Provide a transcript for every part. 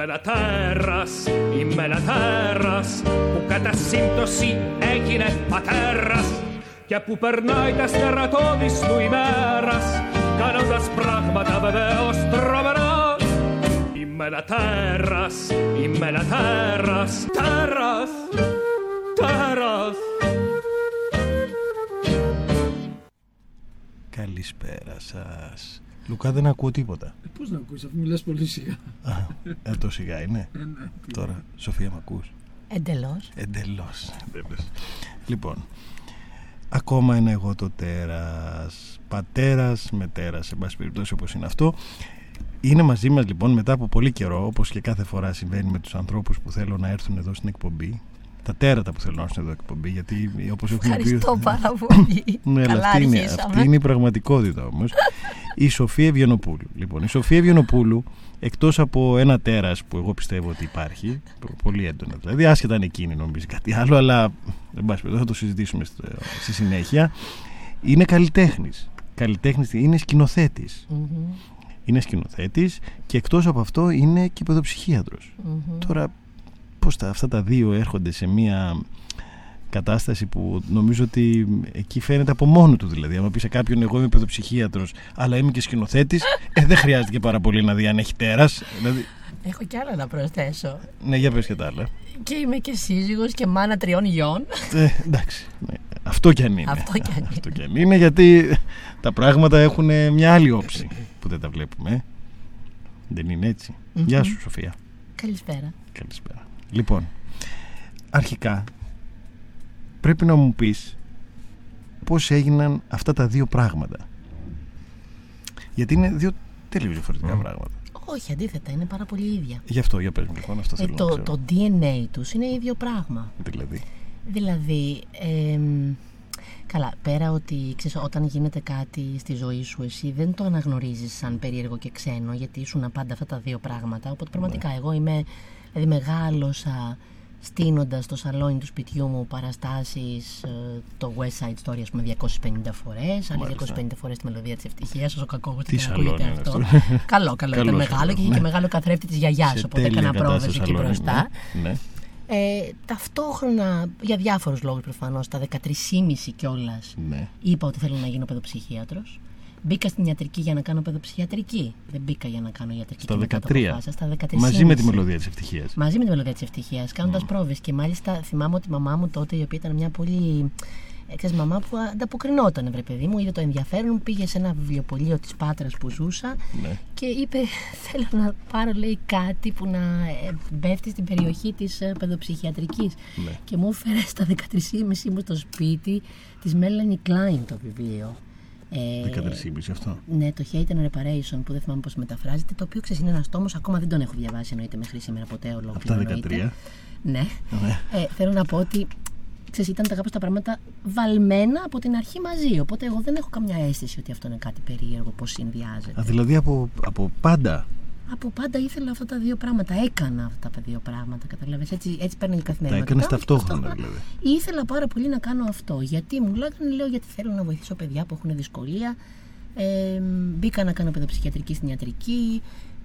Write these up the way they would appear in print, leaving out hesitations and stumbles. είμαι ένα τέρας που κατά σύμπτωση έγινε πατέρας και που περνάει τα στερατώδης του ημέρας κάνοντας πράγματα βεβαίως τρομερά. Είμαι ένα τέρας, είμαι ένα τέρας, τέρας, τέρας. Καλησπέρα σας. Λουκά, δεν ακούω τίποτα. Πώς να ακούεις, αφού μιλάς πολύ σιγά. Το σιγά είναι. Τώρα, Σοφία, μ' ακούς? Εντελώς. Εντελώς. Λοιπόν, ακόμα ένα εγώ το τέρας. Πατέρας με τέρας, σε πάση περιπτώσει, όπως είναι αυτό. Είναι μαζί μας λοιπόν μετά από πολύ καιρό, όπως και κάθε φορά συμβαίνει με τους ανθρώπους που θέλουν να έρθουν εδώ στην εκπομπή. Τα τέρατα που θέλω να έρθουν εδώ εκπομπή, γιατί όπως έχουμε πει... Ευχαριστώ πάρα πολύ. Ναι, αλλά αυτή είναι η πραγματικότητα όμως. Η Σοφία Βγενοπούλου. Λοιπόν, η Σοφία Βγενοπούλου, εκτός από ένα τέρας που εγώ πιστεύω ότι υπάρχει, πολύ έντονα δηλαδή, άσχετα αν εκείνη νομίζει κάτι άλλο, αλλά εν πάση περιπτώσει θα το συζητήσουμε στη συνέχεια, είναι καλλιτέχνης. Καλλιτέχνης, είναι σκηνοθέτης. Mm-hmm. Είναι σκηνοθέτης και εκτός από αυτό είναι και παιδοψυχίατρος. Mm-hmm. Τώρα, πώς αυτά τα δύο έρχονται σε μια κατάσταση που νομίζω ότι εκεί φαίνεται από μόνο του. Δηλαδή, άμα πει σε κάποιον, εγώ είμαι παιδοψυχίατρος, αλλά είμαι και σκηνοθέτης, δεν χρειάζεται και πάρα πολύ να δει αν έχει τέρας. Δηλαδή... Έχω κι άλλα να προσθέσω. Ναι, για πες και τα άλλα. Και είμαι και σύζυγος και μάνα 3 γιών. Εντάξει. Ναι. Αυτό κι αν είναι. Αυτό κι αν είναι, γιατί τα πράγματα έχουν μια άλλη όψη που δεν τα βλέπουμε. Δεν είναι έτσι. Mm-hmm. Γεια σου, Σοφία. Καλησπέρα. Καλησπέρα. Λοιπόν, αρχικά πρέπει να μου πεις πώς έγιναν αυτά τα δύο πράγματα. Γιατί είναι δύο τελείως διαφορετικά πράγματα. Όχι, αντίθετα, είναι πάρα πολύ ίδια. Γι' αυτό, για πες μου λοιπόν, αυτά θέλω να ξέρω. Το DNA τους είναι ίδιο πράγμα. Δηλαδή, καλά, πέρα ότι ξέρεις, όταν γίνεται κάτι στη ζωή σου, εσύ δεν το αναγνωρίζεις σαν περίεργο και ξένο, γιατί ήσουν πάντα αυτά τα δύο πράγματα. Οπότε πραγματικά εγώ είμαι... Δηλαδή μεγάλωσα στείνοντας στο σαλόνι του σπιτιού μου παραστάσεις, το West Side Story ας πούμε 250 φορές, άλλες 250 φορές τη μελωδία της ευτυχίας, όσο κακό που την ακούγεται αυτό. Καλό, ήταν μεγάλο και είχε και μεγάλο καθρέφτη της γιαγιάς, οπότε έκανα πρόβες εκεί μπροστά. Ναι. Ταυτόχρονα, για διάφορους λόγους προφανώς, τα 13,5 κιόλας είπα ότι θέλω να γίνω παιδοψυχίατρος. Μπήκα στην ιατρική για να κάνω παιδοψυχιατρική. Δεν μπήκα για να κάνω ιατρική. Στα 13. Στα 13. Μαζί με τη μελωδία της ευτυχίας. Μαζί με τη μελωδία της ευτυχίας, κάνοντας πρόβες. Και μάλιστα θυμάμαι ότι η μαμά μου τότε, η οποία ήταν μια πολύ. Ξέρεις, μαμά που ανταποκρινόταν, βρε παιδί μου, είδε το ενδιαφέρον, πήγε σε ένα βιβλιοπωλείο της Πάτρας που ζούσα και είπε: Θέλω να πάρω, λέει, κάτι που να μπέφτει στην περιοχή της παιδοψυχιατρικής. Ναι. Και μου έφερε στα 13,5 μου στο σπίτι της Melanie Klein το βιβλίο. 13,5 αυτό. Ναι, το Hate and Reparation που δεν θυμάμαι πώς μεταφράζεται. Το οποίο ξέρεις είναι ένας τόμος, ακόμα δεν τον έχω διαβάσει εννοείται μέχρι σήμερα ποτέ ολόκληρο. Από τα 13. Ναι. Θέλω να πω ότι ξέρεις, ήταν κάπως τα πράγματα βαλμένα από την αρχή μαζί. Οπότε εγώ δεν έχω καμιά αίσθηση ότι αυτό είναι κάτι περίεργο, πώς συνδυάζεται. Δηλαδή από πάντα. Από πάντα ήθελα αυτά τα δύο πράγματα. Έκανα αυτά τα δύο πράγματα. Καταλαβαίνεις. Έτσι παίρνει η καθημερινότητα. Τα έκανες ταυτόχρονα δηλαδή. Ήθελα πάρα πολύ να κάνω αυτό. Γιατί μου λέγανε, λέω, γιατί θέλω να βοηθήσω παιδιά που έχουν δυσκολία. Μπήκα να κάνω παιδοψυχιατρική στην ιατρική.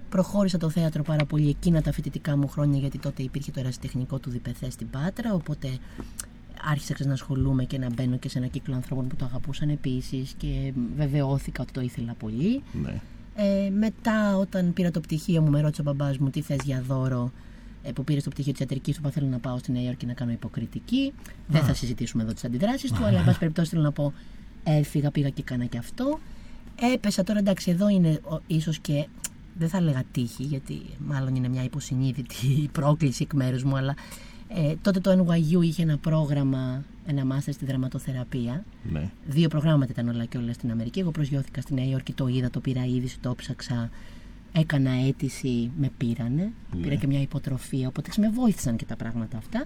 Προχώρησα το θέατρο πάρα πολύ εκείνα τα φοιτητικά μου χρόνια, γιατί τότε υπήρχε το ερασιτεχνικό του Διπεθέ στην Πάτρα. Οπότε άρχισα να ασχολούμαι και να μπαίνω και σε ένα κύκλο ανθρώπων που το αγαπούσαν επίσης. Και βεβαιώθηκα ότι το ήθελα πολύ. Ναι. Μετά όταν πήρα το πτυχίο μου με ρώτησε ο μπαμπάς μου τι θες για δώρο που πήρε το πτυχίο της ιατρικής του, είπα θέλω να πάω στη Νέα Υόρκη να κάνω υποκριτική. Δεν θα συζητήσουμε εδώ τις αντιδράσεις του, αλλά εν πάση περιπτώσει θέλω να πω έφυγα, πήγα και έκανα και αυτό. Έπεσα τώρα, εντάξει, εδώ είναι ίσως και δεν θα λέγα τύχη, γιατί μάλλον είναι μια υποσυνείδητη πρόκληση εκ μέρους μου, αλλά τότε το NYU είχε ένα πρόγραμμα, ένα μάστερ στη δραματοθεραπεία. Ναι. 2 προγράμματα ήταν όλα και όλα στην Αμερική. Εγώ προσγειώθηκα στη Νέα Υόρκη, το είδα, το πήρα είδηση, το ψάξα, έκανα αίτηση, με πήρανε. Ναι. Πήρα και μια υποτροφία, οπότε με βοήθησαν και τα πράγματα αυτά.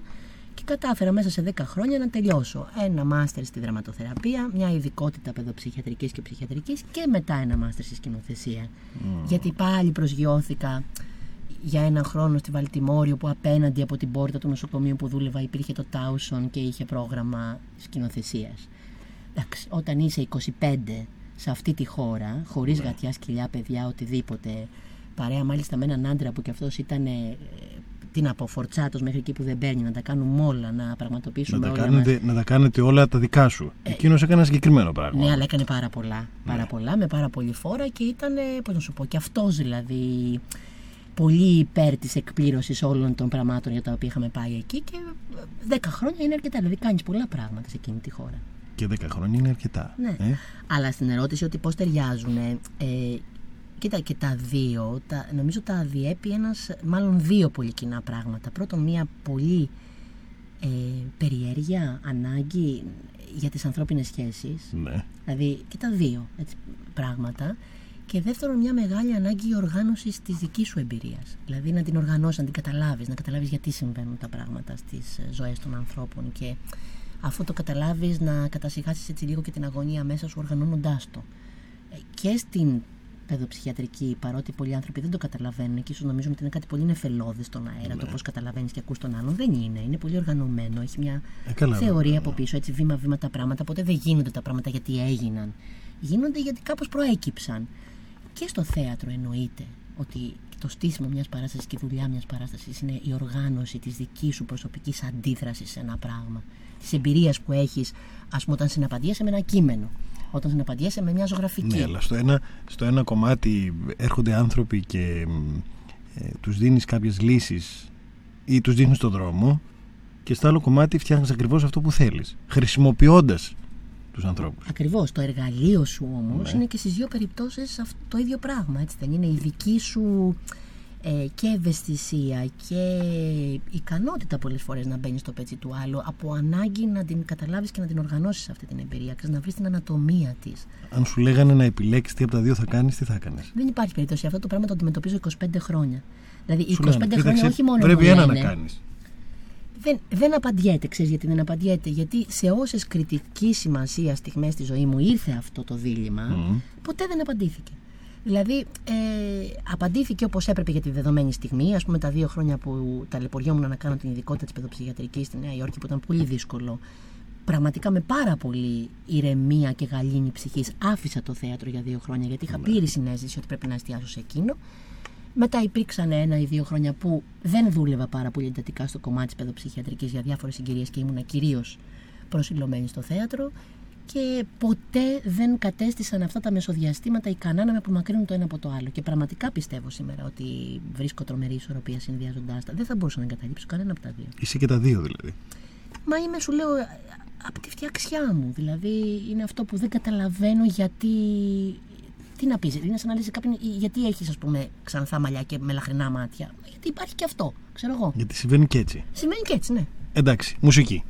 Και κατάφερα μέσα σε 10 χρόνια να τελειώσω ένα μάστερ στη δραματοθεραπεία, μια ειδικότητα παιδοψυχιατρικής και ψυχιατρικής και μετά ένα μάστερ στη σκηνοθεσία. Γιατί πάλι προσγειώθηκα για έναν χρόνο στη Βαλτιμόρη, που απέναντι από την πόρτα του νοσοκομείου που δούλευα υπήρχε το Τάουσον και είχε πρόγραμμα σκηνοθεσίας. Εντάξει, όταν είσαι 25 σε αυτή τη χώρα, χωρίς γατιά, σκυλιά, παιδιά, οτιδήποτε, παρέα μάλιστα με έναν άντρα που κι αυτός ήταν την αποφορτσάτος μέχρι εκεί που δεν παίρνει, να τα κάνουμε όλα, να πραγματοποιήσουμε να τα κάνετε όλα τα δικά σου. Εκείνος έκανε ένα συγκεκριμένο πράγμα. Ναι, αλλά έκανε πάρα πολλά. Πάρα πολλά, με πάρα πολύ φόρα και ήταν, πώς να σου πω, κι αυτός δηλαδή πολύ υπέρ της εκπλήρωσης όλων των πραγμάτων για τα οποία είχαμε πάει εκεί, και 10 χρόνια είναι αρκετά. Δηλαδή κάνεις πολλά πράγματα σε εκείνη τη χώρα. Και 10 χρόνια είναι αρκετά. Ναι. Αλλά στην ερώτηση ότι πώς ταιριάζουν. Κοίτα, και τα δύο, νομίζω τα διέπει μάλλον δύο πολύ κοινά πράγματα. Πρώτον, μια πολύ περιέργεια, ανάγκη για τις ανθρώπινες σχέσεις. Ναι. Δηλαδή και τα δύο έτσι, πράγματα. Και δεύτερον, μια μεγάλη ανάγκη οργάνωσης της δικής σου εμπειρίας. Δηλαδή να την οργανώσεις, να την καταλάβεις, να καταλάβεις γιατί συμβαίνουν τα πράγματα στις ζωές των ανθρώπων. Και αφού το καταλάβεις, να κατασυχάσεις έτσι λίγο και την αγωνία μέσα σου, οργανώνοντάς το. Και στην παιδοψυχιατρική, παρότι πολλοί άνθρωποι δεν το καταλαβαίνουν και ίσως νομίζουν ότι είναι κάτι πολύ νεφελώδες στον αέρα, ναι. Το πώς καταλαβαίνεις και ακούς τον άλλον. Δεν είναι. Είναι πολύ οργανωμένο. Έχει μια θεωρία από πίσω, έτσι βήμα-βήμα τα πράγματα. Ποτέ δεν γίνονται τα πράγματα γιατί έγιναν. Γίνονται γιατί κάπως προέκυψαν. Και στο θέατρο εννοείται ότι το στήσιμο μιας παράστασης και η δουλειά μιας παράστασης είναι η οργάνωση της δικής σου προσωπικής αντίδρασης σε ένα πράγμα. Της εμπειρίας που έχεις, ας πούμε, όταν συναπαντιέσαι με ένα κείμενο. Όταν συναπαντιέσαι με μια ζωγραφική. Ναι, αλλά στο ένα κομμάτι έρχονται άνθρωποι και τους δίνεις κάποιες λύσεις ή τους δίνεις τον δρόμο, και στο άλλο κομμάτι φτιάχνεις ακριβώς αυτό που θέλεις, χρησιμοποιώντας τους ανθρώπους. Ακριβώς. Το εργαλείο σου όμως είναι και στις δύο περιπτώσεις το ίδιο πράγμα. Έτσι δεν είναι? Η δική σου και ευαισθησία και ικανότητα πολλές φορές να μπαίνεις στο πετσί του άλλου από ανάγκη να την καταλάβεις και να την οργανώσεις αυτή την εμπειρία, να βρεις την ανατομία της. Αν σου λέγανε να επιλέξεις τι από τα δύο θα κάνεις, τι θα έκανες? Δεν υπάρχει περίπτωση. Αυτό το πράγμα το αντιμετωπίζω 25 χρόνια. Δηλαδή, 25 χρόνια όχι μόνο. Πρέπει ένα να κάνεις. Δεν απαντιέται, ξέρεις γιατί δεν απαντιέται? Γιατί σε όσες κριτικής σημασίας στιγμές στη ζωή μου ήρθε αυτό το δίλημμα, ποτέ δεν απαντήθηκε. Δηλαδή, απαντήθηκε όπως έπρεπε για τη δεδομένη στιγμή. Ας πούμε, τα 2 χρόνια που ταλαιπωριόμουν να κάνω την ειδικότητα της παιδοψυχιατρικής στη Νέα Υόρκη, που ήταν πολύ δύσκολο, πραγματικά με πάρα πολύ ηρεμία και γαλήνη ψυχής άφησα το θέατρο για 2 χρόνια, γιατί είχα πλήρη συνέστηση ότι πρέπει να εστιάσω σε εκείνο. Μετά υπήρξαν 1 ή 2 χρόνια που δεν δούλευα πάρα πολύ εντατικά στο κομμάτι της παιδοψυχιατρικής για διάφορες συγκυρίες και ήμουνα κυρίως προσιλωμένη στο θέατρο. Και ποτέ δεν κατέστησαν αυτά τα μεσοδιαστήματα ικανά να με απομακρύνουν το ένα από το άλλο. Και πραγματικά πιστεύω σήμερα ότι βρίσκω τρομερή ισορροπία συνδυάζοντάς τα. Δεν θα μπορούσα να εγκαταλείψω κανένα από τα δύο. Είσαι και τα δύο δηλαδή. Μα είμαι, σου λέω, από τη φτιαξιά μου. Δηλαδή είναι αυτό που δεν καταλαβαίνω γιατί. Τι να πεις, είναι σαν να λες κάποιον γιατί έχεις, ας πούμε, ξανθά μαλλιά και μελαχρινά μάτια. Γιατί υπάρχει και αυτό, ξέρω εγώ. Γιατί συμβαίνει και έτσι. Συμβαίνει και έτσι, ναι. Εντάξει, μουσική.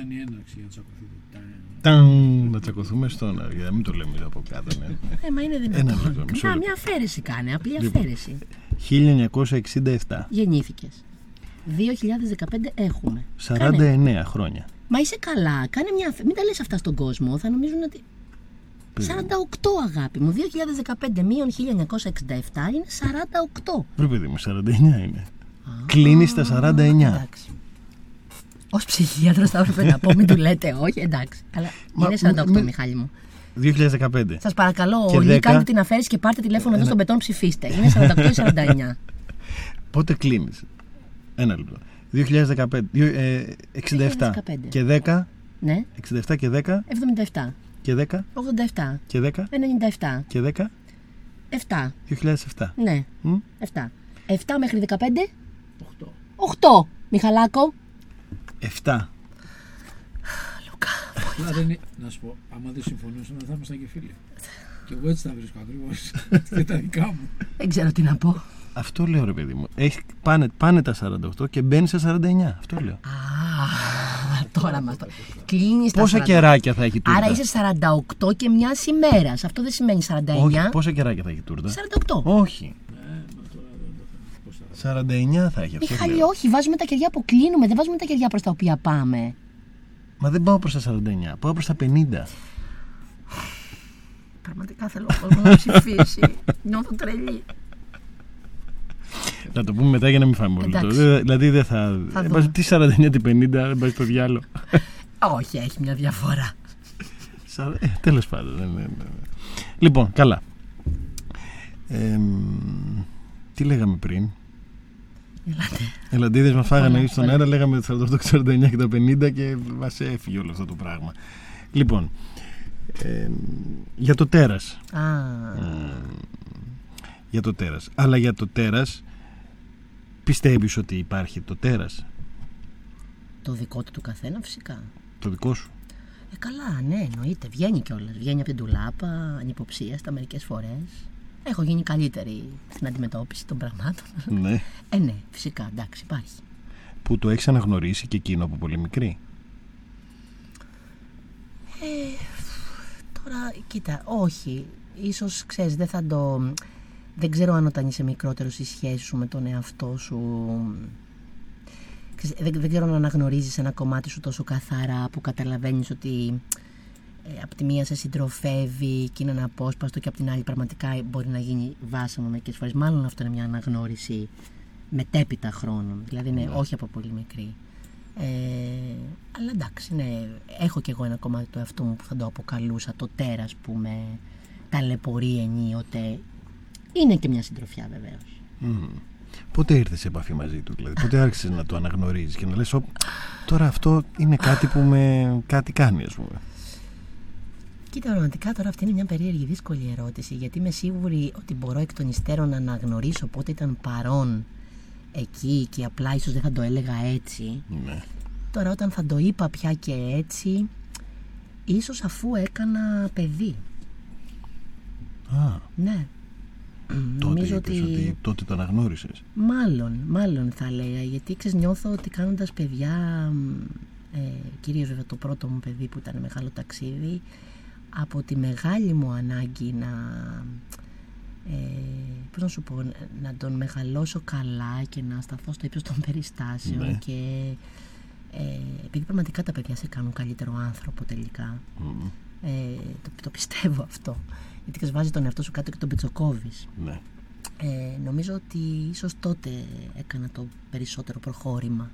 ήταν η έναρξη για να τσακωθείτε. Να τσακωθούμε στον αργία, να μην το λέμε από κάτω. Ναι. Μα είναι δυνατόν. Μια αφαίρεση κάνει, απλή αφαίρεση. 1967. Γεννήθηκες. 2015 έχουμε. 49 κάνε. Χρόνια. Μα είσαι καλά, κάνε μια αφαίρεση. Μην τα λες αυτά στον κόσμο, θα νομίζουν ότι... 48 αγάπη μου, 2015 μείον 1967 είναι 48. Βρε παιδί μου, 49 είναι. Κλείνεις τα 49. Εντάξει. Ως ψυχίατρος θα έπρεπε να πω, μην του λέτε όχι, εντάξει. Αλλά είναι 48, Μιχάλη μου. 2015. Σας παρακαλώ όλοι, κάντε την αφαίρεση και πάρτε τηλέφωνο εδώ στον Πετόν, ψηφίστε. Είναι 48-49. Πότε κλείνεις? Ένα λεπτό. 67 και 10. Ναι. 67 και 10. 77. Και 10. 87. Και 10. 97. Και 10. 7. 2007. Ναι. 7. 7 μέχρι 15. 8. 8. Μιχαλάκο. 7. Λουκά. Να σου πω, άμα δεν συμφωνούσαμε θα ήμασταν και φίλοι. Και εγώ έτσι θα βρίσκω ακριβώς. Και τα δικά μου. Δεν ξέρω τι να πω. Αυτό λέω ρε παιδί μου. Πάνε τα 48 και μπαίνει σε 49. Αυτό λέω. Τώρα μας το. Κλείνεις τα 48. Πόσα κεράκια θα έχει τούρτα? Άρα είσαι 48 και μια ημέρα. Αυτό δεν σημαίνει 49. Όχι, πόσα κεράκια θα έχει τούρτα? 48. Όχι. 49 θα έχει αυτό. Μιχάλη, όχι, βάζουμε τα κεριά που κλείνουμε, δεν βάζουμε τα κεριά προς τα οποία πάμε. Μα δεν πάω προς τα 49, πάω προς τα 50. Πραγματικά θέλω ο κόσμος να ψηφίσει. Νιώθω τρελή. Να το πούμε μετά για να μην φάμε όλοι. Δηλαδή δεν θα. Τι 49, τι 50, δεν πάει στο διάλογο. Όχι, έχει μια διαφορά. Τέλος πάντων. Λοιπόν, καλά. Τι λέγαμε πριν? Ελλαντίδες μας φάγανε ίσως στον αέρα. Λέγαμε 48, 49 και τα 50 και μας έφυγε όλο αυτό το πράγμα. Λοιπόν, για το τέρας. Για το τέρας. Αλλά για το τέρας, πιστεύεις ότι υπάρχει το τέρας? Το δικό του καθένα φυσικά. Το δικό σου? Καλά, ναι, εννοείται. Βγαίνει κιόλας. Βγαίνει από την τουλάπα, ανυποψίαστα μερικές φορές. Έχω γίνει καλύτερη στην αντιμετώπιση των πραγμάτων. Ναι. Ναι, φυσικά, εντάξει, υπάρχει. Που το έχεις αναγνωρίσει και εκείνο από πολύ μικρή? Τώρα, κοίτα, όχι. Ίσως, ξέρεις, δεν θα το... Δεν ξέρω αν όταν είσαι μικρότερος η σχέση σου με τον εαυτό σου... Δεν ξέρω αν αναγνωρίζεις ένα κομμάτι σου τόσο καθαρά που καταλαβαίνεις ότι... Απ' τη μία σε συντροφεύει και είναι ένα απόσπαστο και απ' την άλλη πραγματικά μπορεί να γίνει βάσανο μερικές φορές. Μάλλον αυτό είναι μια αναγνώριση μετέπειτα χρόνων, δηλαδή ναι, όχι από πολύ μικρή. Αλλά εντάξει, ναι, έχω κι εγώ ένα κομμάτι του εαυτού μου που θα το αποκαλούσα το τέρας που με ταλαιπωρεί ενίοτε. Είναι και μια συντροφιά βεβαίως. Πότε ήρθες σε επαφή μαζί του, δηλαδή? Πότε άρχισες να το αναγνωρίζεις και να λες τώρα αυτό είναι κάτι που με κάτι κάνει, ας πούμε? Κοίτα, πραγματικά τώρα αυτή είναι μια περίεργη, δύσκολη ερώτηση, γιατί είμαι σίγουρη ότι μπορώ εκ των υστέρων να αναγνωρίσω πότε ήταν παρόν εκεί και απλά ίσως δεν θα το έλεγα έτσι. Ναι. Τώρα όταν θα το είπα πια και έτσι, ίσως αφού έκανα παιδί. Ναι. Τότε είπες ότι τότε το αναγνώρισες? Μάλλον θα λέγα, γιατί νιώθω ότι κάνοντας παιδιά, κυρίως βέβαια το πρώτο μου παιδί που ήταν μεγάλο ταξίδι, από τη μεγάλη μου ανάγκη να τον μεγαλώσω καλά και να σταθώ στο ύψος των περιστάσεων. Ναι. Και επειδή πραγματικά τα παιδιά σε κάνουν καλύτερο άνθρωπο τελικά. Το πιστεύω αυτό, γιατί και βάζει τον εαυτό σου κάτω και τον πιτσοκόβεις. Ναι. Νομίζω ότι ίσως τότε έκανα το περισσότερο προχώρημα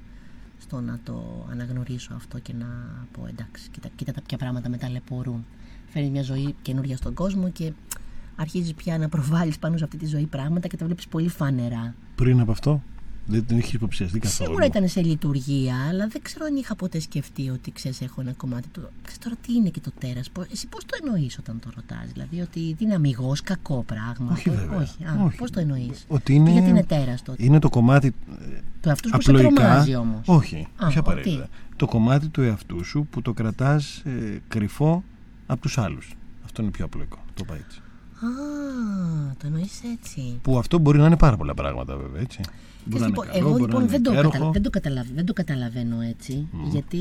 στο να το αναγνωρίσω αυτό και να πω εντάξει, κοίτα τα ποια πράγματα με ταλαιπωρούν. Φέρνει μια ζωή καινούρια στον κόσμο και αρχίζεις πια να προβάλλεις πάνω σε αυτή τη ζωή πράγματα και τα βλέπεις πολύ φανερά. Πριν από αυτό, δεν την είχες υποψιαστεί καθόλου? Σίγουρα ήταν σε λειτουργία, αλλά δεν ξέρω αν είχα ποτέ σκεφτεί ότι έχω ένα κομμάτι του. Τώρα τι είναι και το τέρας? Εσύ πώς το εννοείς όταν το ρωτάς? Δηλαδή ότι είναι αμιγώς κακό πράγμα? Όχι, βέβαια. Όχι. Πώς το εννοείς? Ότι είναι... Γιατί είναι τέρας τότε? Είναι το κομμάτι. Του εαυτού σου που σε τρομάζει όμως? Όχι, όχι απαραίτητα. Το κομμάτι του εαυτού σου που το κρατάς κρυφό από τους άλλους. Αυτό είναι πιο απλοϊκό. Το πάει έτσι. Το εννοείς έτσι. Που αυτό μπορεί να είναι πάρα πολλά πράγματα βέβαια, έτσι. Εγώ λοιπόν δεν το καταλαβαίνω έτσι, γιατί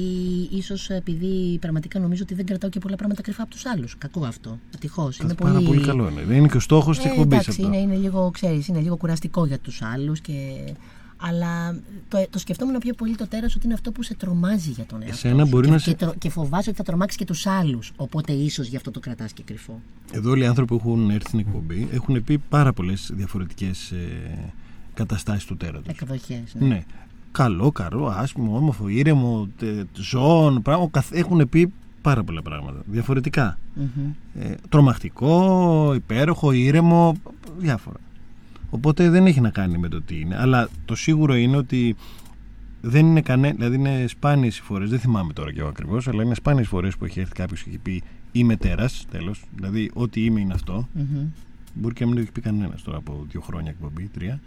ίσως επειδή πραγματικά νομίζω ότι δεν κρατάω και πολλά πράγματα κρυφά από τους άλλους. Κακό αυτό. Ατυχώς. Είναι πάρα πολύ... πολύ καλό. Είναι και ο στόχος της εκπομπής αυτό. Είναι λίγο, ξέρεις, είναι λίγο κουραστικό για τους άλλους και... Αλλά το σκεφτόμουν πιο πολύ το τέρας ότι είναι αυτό που σε τρομάζει για τον εαυτό και φοβάσαι ότι θα τρομάξει και τους άλλους. Οπότε ίσως γι' αυτό το κρατάς και κρυφό. Εδώ όλοι οι άνθρωποι που έχουν έρθει στην εκπομπή έχουν πει πάρα πολλές διαφορετικές καταστάσεις του τέρατος. Εκδοχές. Ναι. Καλό, καρό, άσχημο, όμορφο, ήρεμο, ζώων, πράγματα. Έχουν πει πάρα πολλά πράγματα. Διαφορετικά. Mm-hmm. Τρομακτικό, υπέροχο, ήρεμο, διάφορα. Οπότε δεν έχει να κάνει με το τι είναι. Αλλά το σίγουρο είναι ότι δεν είναι κανένα. Δηλαδή είναι σπάνιες οι φορές. Δεν θυμάμαι τώρα κι εγώ ακριβώς, αλλά είναι σπάνιες οι φορές που έχει έρθει κάποιος και έχει πει είμαι τέρας. Τέλος. Δηλαδή, ό,τι είμαι είναι αυτό. Mm-hmm. Μπορεί και να μην το έχει πει κανένας τώρα από 2 χρόνια εκπομπή, 3.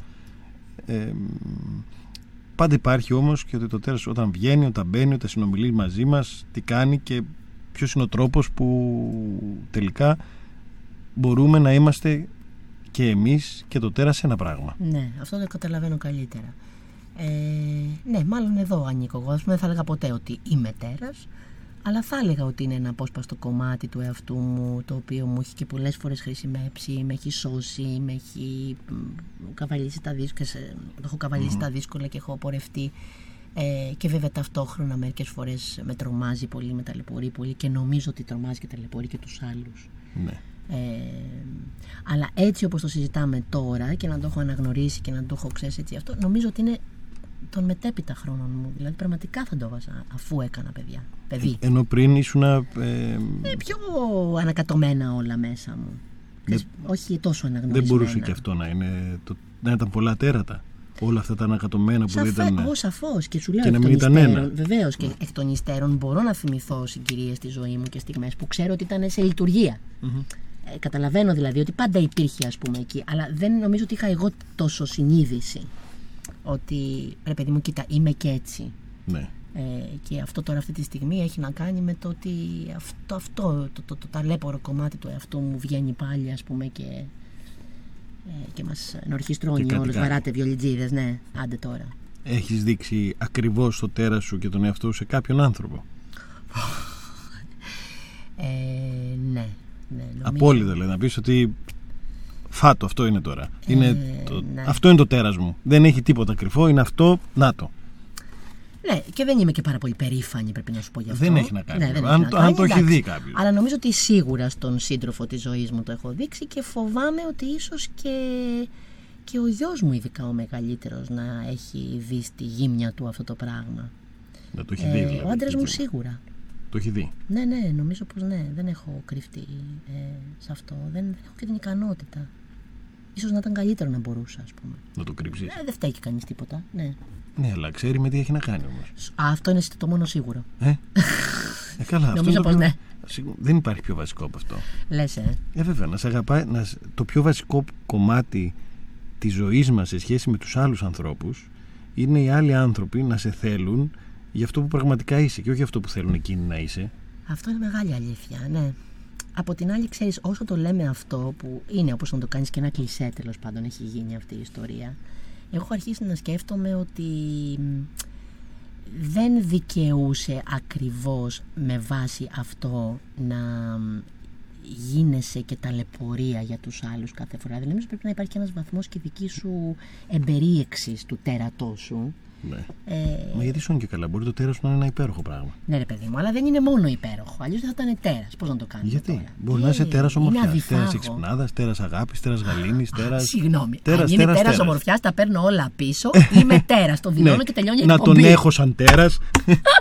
Πάντα υπάρχει όμως και ότι το τέρας όταν βγαίνει, όταν μπαίνει, όταν συνομιλεί μαζί μας, τι κάνει και ποιος είναι ο τρόπος που τελικά μπορούμε να είμαστε και εμείς και το τέρας ένα πράγμα. Ναι, αυτό το καταλαβαίνω καλύτερα. Ναι, μάλλον εδώ ανήκω εγώ. Δεν θα έλεγα ποτέ ότι είμαι τέρας, αλλά θα έλεγα ότι είναι ένα απόσπαστο κομμάτι του εαυτού μου, το οποίο μου έχει και πολλές φορές χρησιμεύσει, με έχει σώσει, με έχει καβαλήσει τα δύσκολα, έχω καβαλήσει τα δύσκολα και έχω πορευτεί. Και βέβαια ταυτόχρονα μερικές φορές με τρομάζει πολύ, με ταλαιπωρεί πολύ και νομίζω ότι τρομάζει και ταλαιπωρεί και τους άλλους. Ναι. Αλλά έτσι όπως το συζητάμε τώρα και να το έχω αναγνωρίσει και να το έχω ξέρει έτσι αυτό, νομίζω ότι είναι των μετέπειτα χρόνων μου. Δηλαδή πραγματικά θα το βάζα αφού έκανα παιδί. Ενώ πριν ήσουν πιο ανακατωμένα όλα μέσα μου. Όχι τόσο αναγνωρισμένα. Δεν μπορούσε και αυτό να είναι να ήταν πολλά τέρατα. Όλα αυτά τα ανακατωμένα που δεν ήταν. Εγώ σαφώς και σου λέω αυτό. Βεβαίως και εκ των υστέρων μπορώ να θυμηθώ συγκυρίες στη ζωή μου και στιγμές που ξέρω ότι ήταν σε λειτουργία. Mm-hmm. Καταλαβαίνω δηλαδή ότι πάντα υπήρχε ας πούμε εκεί, αλλά δεν νομίζω ότι είχα εγώ τόσο συνείδηση ότι ρε παιδί μου κοίτα είμαι και έτσι. Ναι. Και αυτό τώρα αυτή τη στιγμή έχει να κάνει με το ότι αυτό το ταλέπορο κομμάτι του εαυτού μου βγαίνει πάλι ας πούμε και μας ενορχιστρώνει όλους. Βαράτε βιολιτζίδες, ναι, άντε τώρα. Έχεις δείξει ακριβώς το τέρας σου και τον εαυτό σου σε κάποιον άνθρωπο? Ναι. Απόλυτα δηλαδή, να πεις ότι φάτο, αυτό είναι τώρα. Αυτό είναι το τέρας μου. Δεν έχει τίποτα κρυφό, είναι αυτό, να το. Ναι, και δεν είμαι και πάρα πολύ περήφανη, πρέπει να σου πω γι' αυτό. Δεν έχει να κάνει. Αν το έχει δει κάποιος. Αλλά νομίζω ότι σίγουρα στον σύντροφο της ζωής μου το έχω δείξει και φοβάμαι ότι ίσως και ο γιος μου, ειδικά ο μεγαλύτερος, να έχει δει στη γύμνια του αυτό το πράγμα. Να το έχει δει, δηλαδή. Ο άντρας μου σίγουρα. Το έχει δει. Ναι, νομίζω πως ναι. Δεν έχω κρυφτεί σε αυτό. Δεν έχω και την ικανότητα. Ίσως να ήταν καλύτερο να μπορούσα, ας πούμε. Να το κρύψεις. Δεν φταίει κανείς τίποτα. Ναι. Ναι, αλλά ξέρει με τι έχει να κάνει όμως. Αυτό είναι το μόνο σίγουρο. Καλά. Νομίζω πως ναι. Δεν υπάρχει πιο βασικό από αυτό. Λες, βέβαια, να σε αγαπάει. Το πιο βασικό κομμάτι της ζωής μας σε σχέση με τους άλλους ανθρώπους είναι οι άλλοι άνθρωποι να σε θέλουν για αυτό που πραγματικά είσαι και όχι αυτό που θέλουν εκείνοι να είσαι. Αυτό είναι μεγάλη αλήθεια, ναι. Από την άλλη, ξέρεις, όσο το λέμε αυτό που είναι όπως να το κάνεις και ένα κλισέ, τέλος πάντων, έχει γίνει αυτή η ιστορία. Εγώ έχω αρχίσει να σκέφτομαι ότι δεν δικαιούσε ακριβώς με βάση αυτό να γίνεσαι και ταλαιπωρία για τους άλλους κάθε φορά. Δηλαδή νομίζω πρέπει να υπάρχει και ένας βαθμός και δική σου εμπερίεξης του τέρατός σου. Ναι. Μα γιατί σου είναι και καλά, μπορεί το τέρας να είναι ένα υπέροχο πράγμα. Ναι, ρε παιδί μου, αλλά δεν είναι μόνο υπέροχο. Αλλιώς δεν θα ήταν τέρας. Πώς να το κάνεις? Γιατί τώρα? Μπορεί να είσαι τέρας ομορφιάς, τέρας εξυπνάδας, τέρας αγάπης, τέρας γαλήνης, τέρας. Συγγνώμη. Αν είναι τέρας ομορφιάς, τα παίρνω όλα πίσω. Είμαι τέρας. Το δηλώνω και τελειώνει η εκπομπή. Να τον έχω σαν τέρας.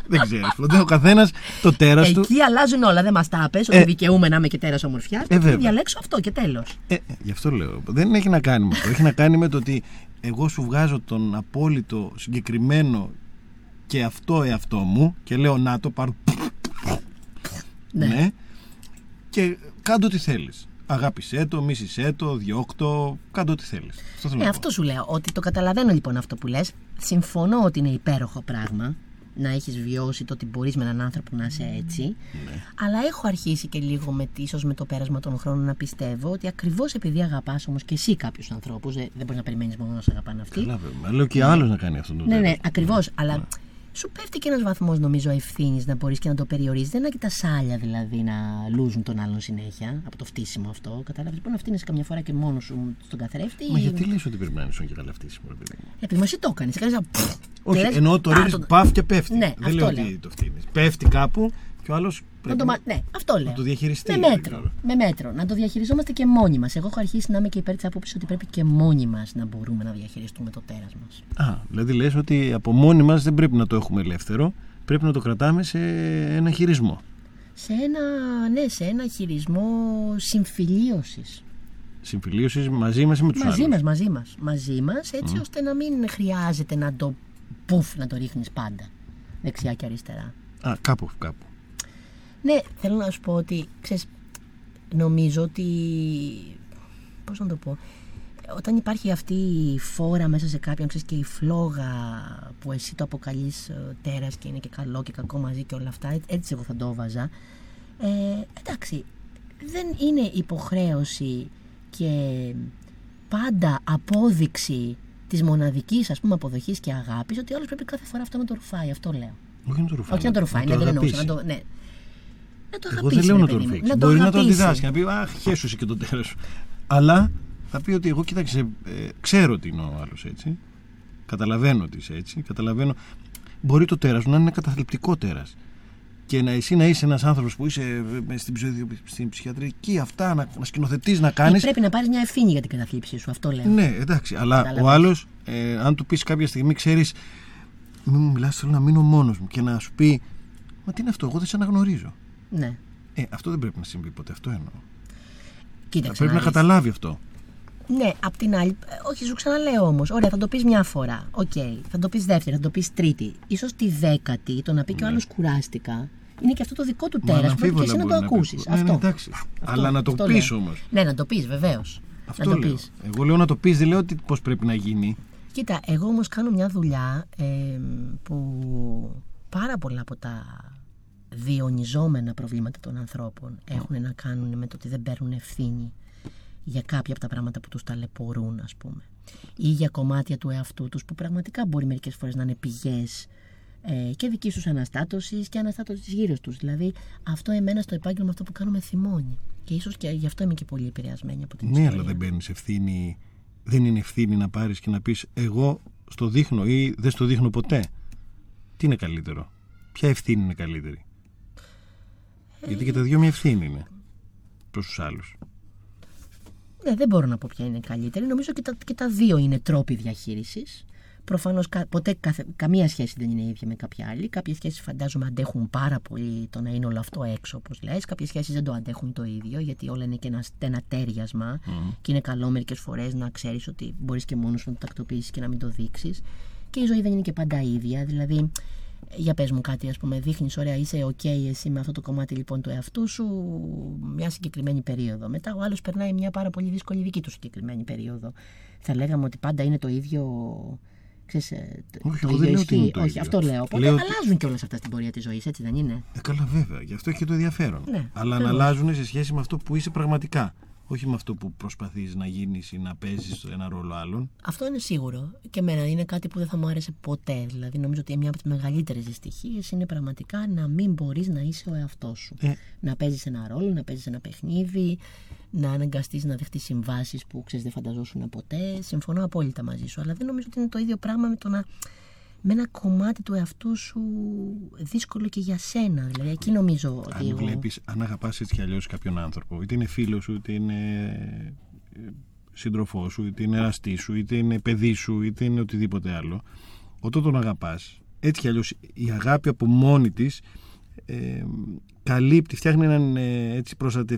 Δεν ξέρεις. Ο καθένας το τέρας του. Εκεί αλλάζουν όλα. Δεν μας τα πες ότι δικαιούμαι να είμαι και τέρας ομορφιάς. Θα διαλέξω αυτό και τέλος. Γι' αυτό λέω. Δεν έχει να κάνει με αυτό. Έχει να κάνει με το ότι εγώ σου βγάζω τον απόλυτο συγκεκριμένο και αυτό εαυτό μου και λέω να το πάρω. Ναι. Και κάντο τι θέλεις. Αγάπησέ το, μίσησέ το, διώκτο, κάντο τι θέλεις. Αυτό σου λέω, ότι το καταλαβαίνω λοιπόν αυτό που λες. Συμφωνώ ότι είναι υπέροχο πράγμα. να έχεις βιώσει το ότι μπορείς με έναν άνθρωπο να είσαι έτσι. Ναι. Αλλά έχω αρχίσει και λίγο ίσως με το πέρασμα των χρόνων να πιστεύω ότι ακριβώς επειδή αγαπάς όμως και εσύ κάποιους ανθρώπους, δεν μπορείς να περιμένεις μόνο να σε αγαπάνε αυτοί. Καλά, βέβαια. Λέω και άλλος να κάνει αυτό το τέλος. Ναι, ναι, ακριβώς. Ναι. Αλλά σου πέφτει και ένας βαθμός, νομίζω, ευθύνης να μπορείς και να το περιορίσεις. Δεν να κοιτάς άλλα δηλαδή να λούζουν τον άλλον συνέχεια από το φτύσιμο αυτό. Κατάλαβες, μπορεί να φτύνεσαι καμιά φορά και μόνος σου στον καθρέφτη. Μα γιατί λες ότι περιμένεις και καλά φτύσιμο, ρε παιδί μου. Επειδή εσύ το έκανες. Όχι, λες, εννοώ το ρίχνεις παφ και πέφτει. Ναι, δεν λέω ότι το φτύνεις. Πέφτει κάπου και ο άλλος πρέπει να το διαχειριστεί. Με μέτρο. Να το διαχειριζόμαστε και μόνοι μας. Εγώ έχω αρχίσει να είμαι και υπέρ της άποψης ότι πρέπει και μόνοι μας να μπορούμε να διαχειριστούμε το τέρας μας. Α, δηλαδή λες ότι από μόνοι μας δεν πρέπει να το έχουμε ελεύθερο, πρέπει να το κρατάμε σε ένα χειρισμό. Σε ένα χειρισμό συμφιλίωσης. Συμφιλίωσης μαζί μας ή με τους άλλους. Μαζί μας, έτσι ώστε να μην χρειάζεται να το ρίχνεις πάντα δεξιά και αριστερά. Α, κάπου. Ναι, θέλω να σου πω ότι, ξέρεις, νομίζω ότι, πώς να το πω, όταν υπάρχει αυτή η φόρα μέσα σε κάποιον, ξέρεις, και η φλόγα που εσύ το αποκαλείς τέρας και είναι και καλό και κακό μαζί και όλα αυτά, έτσι εγώ θα το βάζα, εντάξει, δεν είναι υποχρέωση και πάντα απόδειξη της μοναδικής, ας πούμε, αποδοχής και αγάπης, ότι όλος πρέπει κάθε φορά αυτό να το ρουφάει, αυτό λέω. Όχι να το ρουφάει, ναι, δεν εννοούσα, ναι. Εγώ δεν λέω να το ρουφήξει. Μπορεί να το αντιδράσει, να πει «Αχ, χέσουσε και το τέρας σου». Αλλά θα πει ότι εγώ, κοίταξε, ξέρω ότι είναι ο άλλος έτσι. Καταλαβαίνω ότι είσαι έτσι. Καταλαβαίνω. Μπορεί το τέρας σου να είναι ένα καταθλιπτικό τέρας. Και εσύ να είσαι ένας άνθρωπος που είσαι στην ψυχιατρική, αυτά να σκηνοθετείς, να κάνεις. Πρέπει να πάρεις μια ευθύνη για την καταθλίψη σου, αυτό λέω. Ναι, εντάξει. Αλλά ο άλλος, αν του πεις κάποια στιγμή, ξέρεις, μην μου μιλάς, θέλω να μείνω μόνος μου. Και να σου πει «Μα τι είναι αυτό, εγώ δεν σε αναγνωρίζω». Ναι. Αυτό δεν πρέπει να συμβεί ποτέ, αυτό εννοώ. Κοίταξε, πρέπει να καταλάβει αυτό. Ναι, απ' την άλλη, όχι, σου ξαναλέω όμως. Ωραία, θα το πεις μια φορά. Okay. Θα το πεις δεύτερη, θα το πεις τρίτη. Ίσως τη δέκατη, το να πει και ο άλλος κουράστηκα. Είναι και αυτό το δικό του τέρας. Πρέπει και εσύ να το ακούσεις. Ναι, εντάξει. Αλλά να το πεις όμως. Ναι, να το πεις, βεβαίως. Αυτό να το πεις. Εγώ λέω να το πεις, δεν λέω πώς πρέπει να γίνει. Κοίτα, εγώ όμως κάνω μια δουλειά που πάρα πολλά από τα διονυζόμενα προβλήματα των ανθρώπων έχουν να κάνουν με το ότι δεν παίρνουν ευθύνη για κάποια από τα πράγματα που τους ταλαιπωρούν, ας πούμε, ή για κομμάτια του εαυτού τους που πραγματικά μπορεί μερικές φορές να είναι πηγές και δικής τους αναστάτωσης και αναστάτωσης γύρω τους. Δηλαδή αυτό εμένα στο επάγγελμα, αυτό που κάνω, με θυμώνει και ίσως και γι' αυτό είμαι και πολύ επηρεασμένη από την ιστορία. Ναι, αλλά δεν παίρνεις ευθύνη, δεν είναι ευθύνη να πάρεις και να πεις εγώ στο δείχνω ή δεν στο δείχνω ποτέ. Τι είναι καλύτερο, ποια ευθύνη είναι καλύτερη? Γιατί και τα δυο μια ευθύνη είναι προς τους άλλους. Ναι, δεν μπορώ να πω ποια είναι καλύτερη. Νομίζω και τα δύο είναι τρόποι διαχείρισης. Προφανώς ποτέ καμία σχέση δεν είναι ίδια με κάποια άλλη. Κάποιες σχέσεις φαντάζομαι αντέχουν πάρα πολύ το να είναι όλο αυτό έξω, όπως λες. Κάποιες σχέσεις δεν το αντέχουν το ίδιο, γιατί όλα είναι και ένα τέριασμα. Και είναι καλό μερικές φορές να ξέρεις ότι μπορείς και μόνος σου να το τακτοποιήσεις και να μην το δείξεις. Και η ζωή δεν είναι και πάντα ίδια. Δηλαδή, για πες μου κάτι, ας πούμε, δείχνεις, ωραία, είσαι ok εσύ με αυτό το κομμάτι λοιπόν του εαυτού σου μια συγκεκριμένη περίοδο. Μετά ο άλλος περνάει μια πάρα πολύ δύσκολη δική του συγκεκριμένη περίοδο. Θα λέγαμε ότι πάντα είναι το ίδιο, ξέρεις, το ίδιο ισχύει? Όχι, αυτό λέω. Οπότε αλλάζουν και όλες αυτά στην πορεία της ζωής, έτσι δεν είναι? Καλά, βέβαια, γι' αυτό έχει και το ενδιαφέρον. Ναι, αλλά να αλλάζουν σε σχέση με αυτό που είσαι πραγματικά. Όχι με αυτό που προσπαθείς να γίνεις ή να παίζεις ένα ρόλο άλλον. Αυτό είναι σίγουρο. Και εμένα είναι κάτι που δεν θα μου άρεσε ποτέ. Δηλαδή, νομίζω ότι μια από τις μεγαλύτερες δυστυχίες είναι πραγματικά να μην μπορείς να είσαι ο εαυτός σου. Να παίζεις ένα ρόλο, να παίζεις ένα παιχνίδι, να αναγκαστείς να δεχτείς συμβάσεις που ξέρεις δεν φανταζόσουν ποτέ. Συμφωνώ απόλυτα μαζί σου. Αλλά δεν νομίζω ότι είναι το ίδιο πράγμα με το να. Με ένα κομμάτι του εαυτού σου δύσκολο και για σένα. Δηλαδή, εκεί νομίζω ότι. Αν βλέπεις, αν αγαπάς έτσι κι αλλιώς κάποιον άνθρωπο, είτε είναι φίλος σου, είτε είναι σύντροφός σου, είτε είναι εραστής σου, είτε είναι παιδί σου, είτε είναι οτιδήποτε άλλο, όταν τον αγαπάς, έτσι κι αλλιώς η αγάπη από μόνη της καλύπτει, φτιάχνει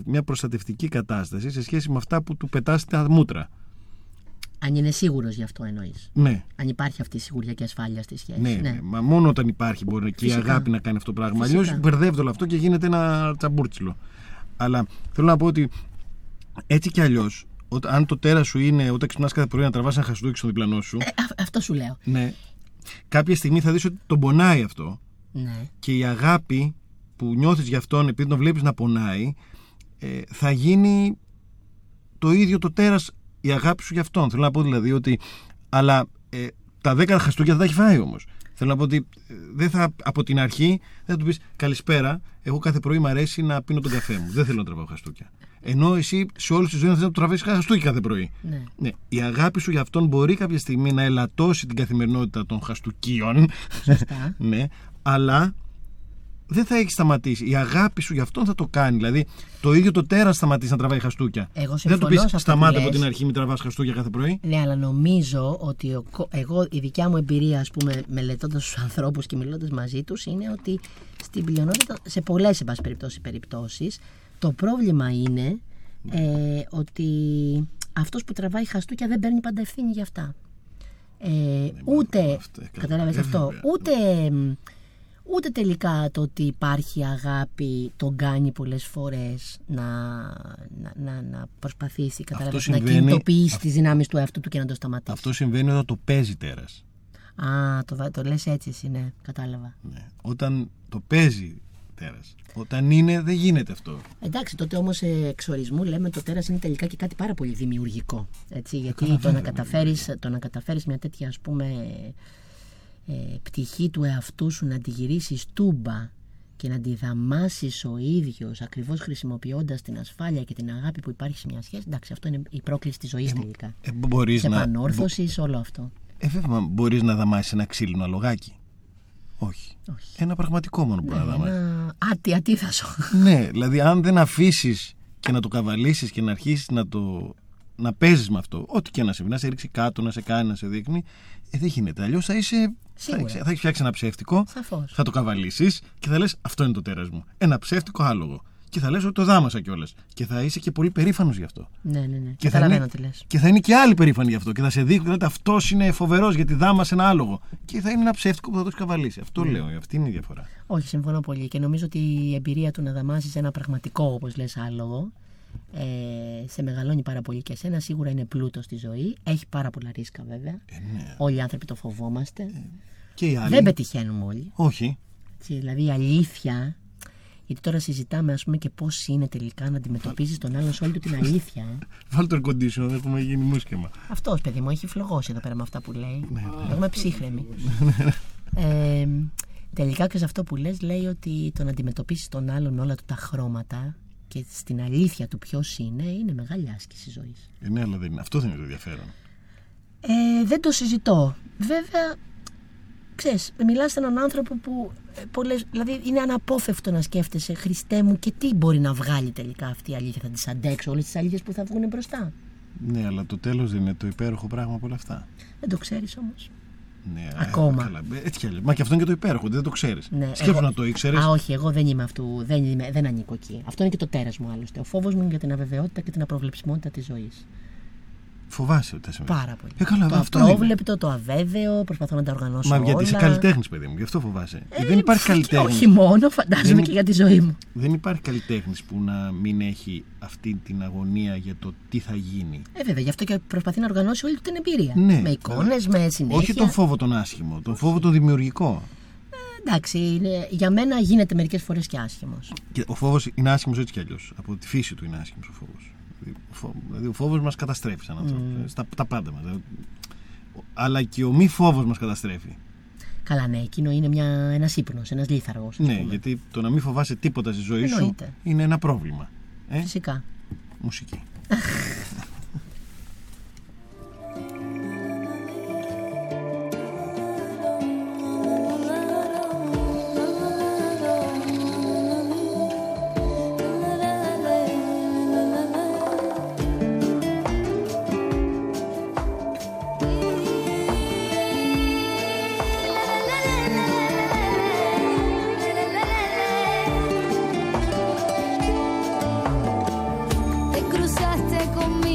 μια προστατευτική κατάσταση σε σχέση με αυτά που του πετάς τα μούτρα. Αν είναι σίγουρος γι' αυτό, εννοείς? Ναι. Αν υπάρχει αυτή η σιγουριά και ασφάλεια στη σχέση. Ναι. Μα μόνο όταν υπάρχει μπορεί και η αγάπη να κάνει αυτό το πράγμα. Αλλιώς μπερδεύεται όλο αυτό και γίνεται ένα τσαμπούρτσιλο. Αλλά θέλω να πω ότι έτσι κι αλλιώς, αν το τέρας σου είναι όταν ξυπνάς κάθε πρωί να τραβάς ένα χαστούκι στον διπλανό σου. Αυτό σου λέω. Ναι. Κάποια στιγμή θα δεις ότι τον πονάει αυτό ναι. Και η αγάπη που νιώθεις για αυτόν επειδή τον βλέπεις να πονάει, θα γίνει το ίδιο το τέρας η αγάπη σου για αυτόν. Θέλω να πω δηλαδή ότι, αλλά τα 10 Χριστούγεννα θα τα έχει φάει όμως. Θέλω να πω ότι δεν θα, από την αρχή δεν θα του πεις καλησπέρα, εγώ κάθε πρωί μου αρέσει να πίνω τον καφέ μου, δεν θέλω να τραβάω χαστούκια. Ενώ εσύ σε όλη τη ζωή θες να του τραβήσεις χαστούκια κάθε πρωί. Ναι. Ναι. Η αγάπη σου για αυτόν μπορεί κάποια στιγμή να ελαττώσει την καθημερινότητα των χαστουκίων. Σωστά. Ναι, αλλά δεν θα έχει σταματήσει. Η αγάπη σου για αυτόν θα το κάνει. Δηλαδή το ίδιο το τέρας σταματήσει να τραβάει χαστούκια. Εγώ συμφωνώ, δεν θα του πεις σταμάτα από την αρχή, μην τραβάς χαστούκια κάθε πρωί. Ναι, αλλά νομίζω ότι εγώ, η δικιά μου εμπειρία, ας πούμε, μελετώντας τους ανθρώπους και μιλώντας μαζί τους, είναι ότι στην πλειονότητα, σε πολλές περιπτώσεις, το πρόβλημα είναι ότι αυτός που τραβάει χαστούκια δεν παίρνει πάντα ευθύνη για αυτά. Ούτε. Καταλαβαίνεις αυτό. Ούτε τελικά το ότι υπάρχει αγάπη τον κάνει πολλές φορές να προσπαθήσει να κινητοποιήσει τις δυνάμεις του εαυτού του και να το σταματήσει. Αυτό συμβαίνει όταν το παίζει τέρας. Α, το λες έτσι εσύ, ναι, κατάλαβα. Ναι. Όταν το παίζει τέρας. Όταν είναι, δεν γίνεται αυτό. Εντάξει, τότε όμως εξορισμού λέμε το τέρας είναι τελικά και κάτι πάρα πολύ δημιουργικό. Έτσι, γιατί το να καταφέρεις μια τέτοια, ας πούμε, πτυχή του εαυτού σου να τη γυρίσεις τούμπα και να τη δαμάσεις ο ίδιος ακριβώς χρησιμοποιώντας την ασφάλεια και την αγάπη που υπάρχει σε μια σχέση, εντάξει, αυτό είναι η πρόκληση της ζωής τελικά. Σε επανόρθωση, σε όλο αυτό. Βέβαια, μπορείς να δαμάσεις ένα ξύλινο αλογάκι. Όχι. Ένα πραγματικό μόνο που να δαμάσεις. Ατίθασο. Ναι, δηλαδή αν δεν αφήσεις και να το καβαλήσεις και να αρχίσεις να παίζεις με αυτό, ό,τι και να συμβεί, να σε ρίξει κάτω, να σε κάνει, να σε δείχνει, δεν γίνεται. Αλλιώς θα έχεις φτιάξει ένα ψεύτικο. Σαφώς. Θα το καβαλήσεις και θα λες αυτό είναι το τέρας μου. Ένα ψεύτικο άλογο. Και θα λες ότι το δάμασα κιόλας. Και θα είσαι και πολύ περήφανος γι' αυτό. Ναι. Καταλαβαίνω τι λες. Και θα είναι και άλλοι περήφανοι γι' αυτό. Και θα σε δείχνουν ότι αυτός είναι φοβερός γιατί δάμασε ένα άλογο. Και θα είναι ένα ψεύτικο που θα το έχει καβαλήσει. Αυτό λέω. Αυτή είναι η διαφορά. Όχι, συμφωνώ πολύ. Και νομίζω ότι η εμπειρία του να δαμάσεις ένα πραγματικό, όπως λες, άλογο, σε μεγαλώνει πάρα πολύ και εσένα. Σίγουρα είναι πλούτο στη ζωή. Έχει πάρα πολλά ρίσκα βέβαια. Ναι. Όλοι οι άνθρωποι το φοβόμαστε. Και οι άλλοι. Δεν πετυχαίνουμε όλοι. Όχι. Έτσι, δηλαδή η αλήθεια. Γιατί τώρα συζητάμε, ας πούμε, και πώς είναι τελικά να αντιμετωπίζεις τον άλλον σε όλη του την αλήθεια. Βάλ το air conditioner, έχουμε γίνει μουσκεμα. Αυτός, παιδί μου, έχει φλογώσει εδώ πέρα με αυτά που λέει. Έχουμε ψύχρεμοι. Τελικά και σε αυτό που λες, λέει ότι το να αντιμετωπίσεις τον άλλον όλα του τα χρώματα και στην αλήθεια του ποιος είναι μεγάλη άσκηση ζωής. Ναι, αλλά δεν είναι. Αυτό δεν είναι το ενδιαφέρον. Δεν το συζητώ. Βέβαια, ξέρεις, μιλάς σε έναν άνθρωπο που δηλαδή είναι αναπόφευκτο να σκέφτεσαι, Χριστέ μου, και τι μπορεί να βγάλει τελικά αυτή η αλήθεια. Θα τις αντέξω όλες τις αλήθειες που θα βγουν μπροστά. Ναι, αλλά το τέλος δεν είναι το υπέροχο πράγμα από όλα αυτά. Δεν το ξέρεις όμως. Ναι, ακόμα. Μα και αυτό είναι και το υπέροχο, δεν το ξέρεις. Ναι, σκέψου να το ήξερες. Α, όχι, εγώ δεν είμαι αυτού, δεν ανήκω εκεί. Αυτό είναι και το τέρας μου άλλωστε. Ο φόβος μου είναι για την αβεβαιότητα και την απροβλεψιμότητα της ζωής. Φοβάσαι ότι θα συμβεί. Πάρα πολύ. Καλά, το απρόβλεπτο, το αβέβαιο, προσπαθώ να τα οργανώσω. Μα όλα. Γιατί είσαι καλλιτέχνης, παιδί μου, γι' αυτό φοβάσαι. Δεν υπάρχει καλλιτέχνης. Όχι μόνο, φαντάζομαι και για τη ζωή μου. Δεν υπάρχει καλλιτέχνης που να μην έχει αυτή την αγωνία για το τι θα γίνει. Βέβαια, γι' αυτό και προσπαθεί να οργανώσει όλη την εμπειρία. Ναι, με εικόνες, με συνέχεια. Όχι τον φόβο τον άσχημο, τον φόβο τον δημιουργικό. Εντάξει, για μένα γίνεται μερικές φορές και άσχημος. Ο φόβος είναι άσχημος έτσι κι αλλιώς. Από τη φύση του είναι άσχημος ο φόβος. Δηλαδή ο φόβος μας καταστρέφει σαν άνθρωπο. Τα πάντα μας. Αλλά και ο μη φόβος μας καταστρέφει. Καλά, ναι, εκείνο είναι ένας ύπνος, ένας λίθαργος. Ναι, γιατί το να μην φοβάσαι τίποτα στη ζωή σου είναι ένα πρόβλημα. Φυσικά. Μουσική. Come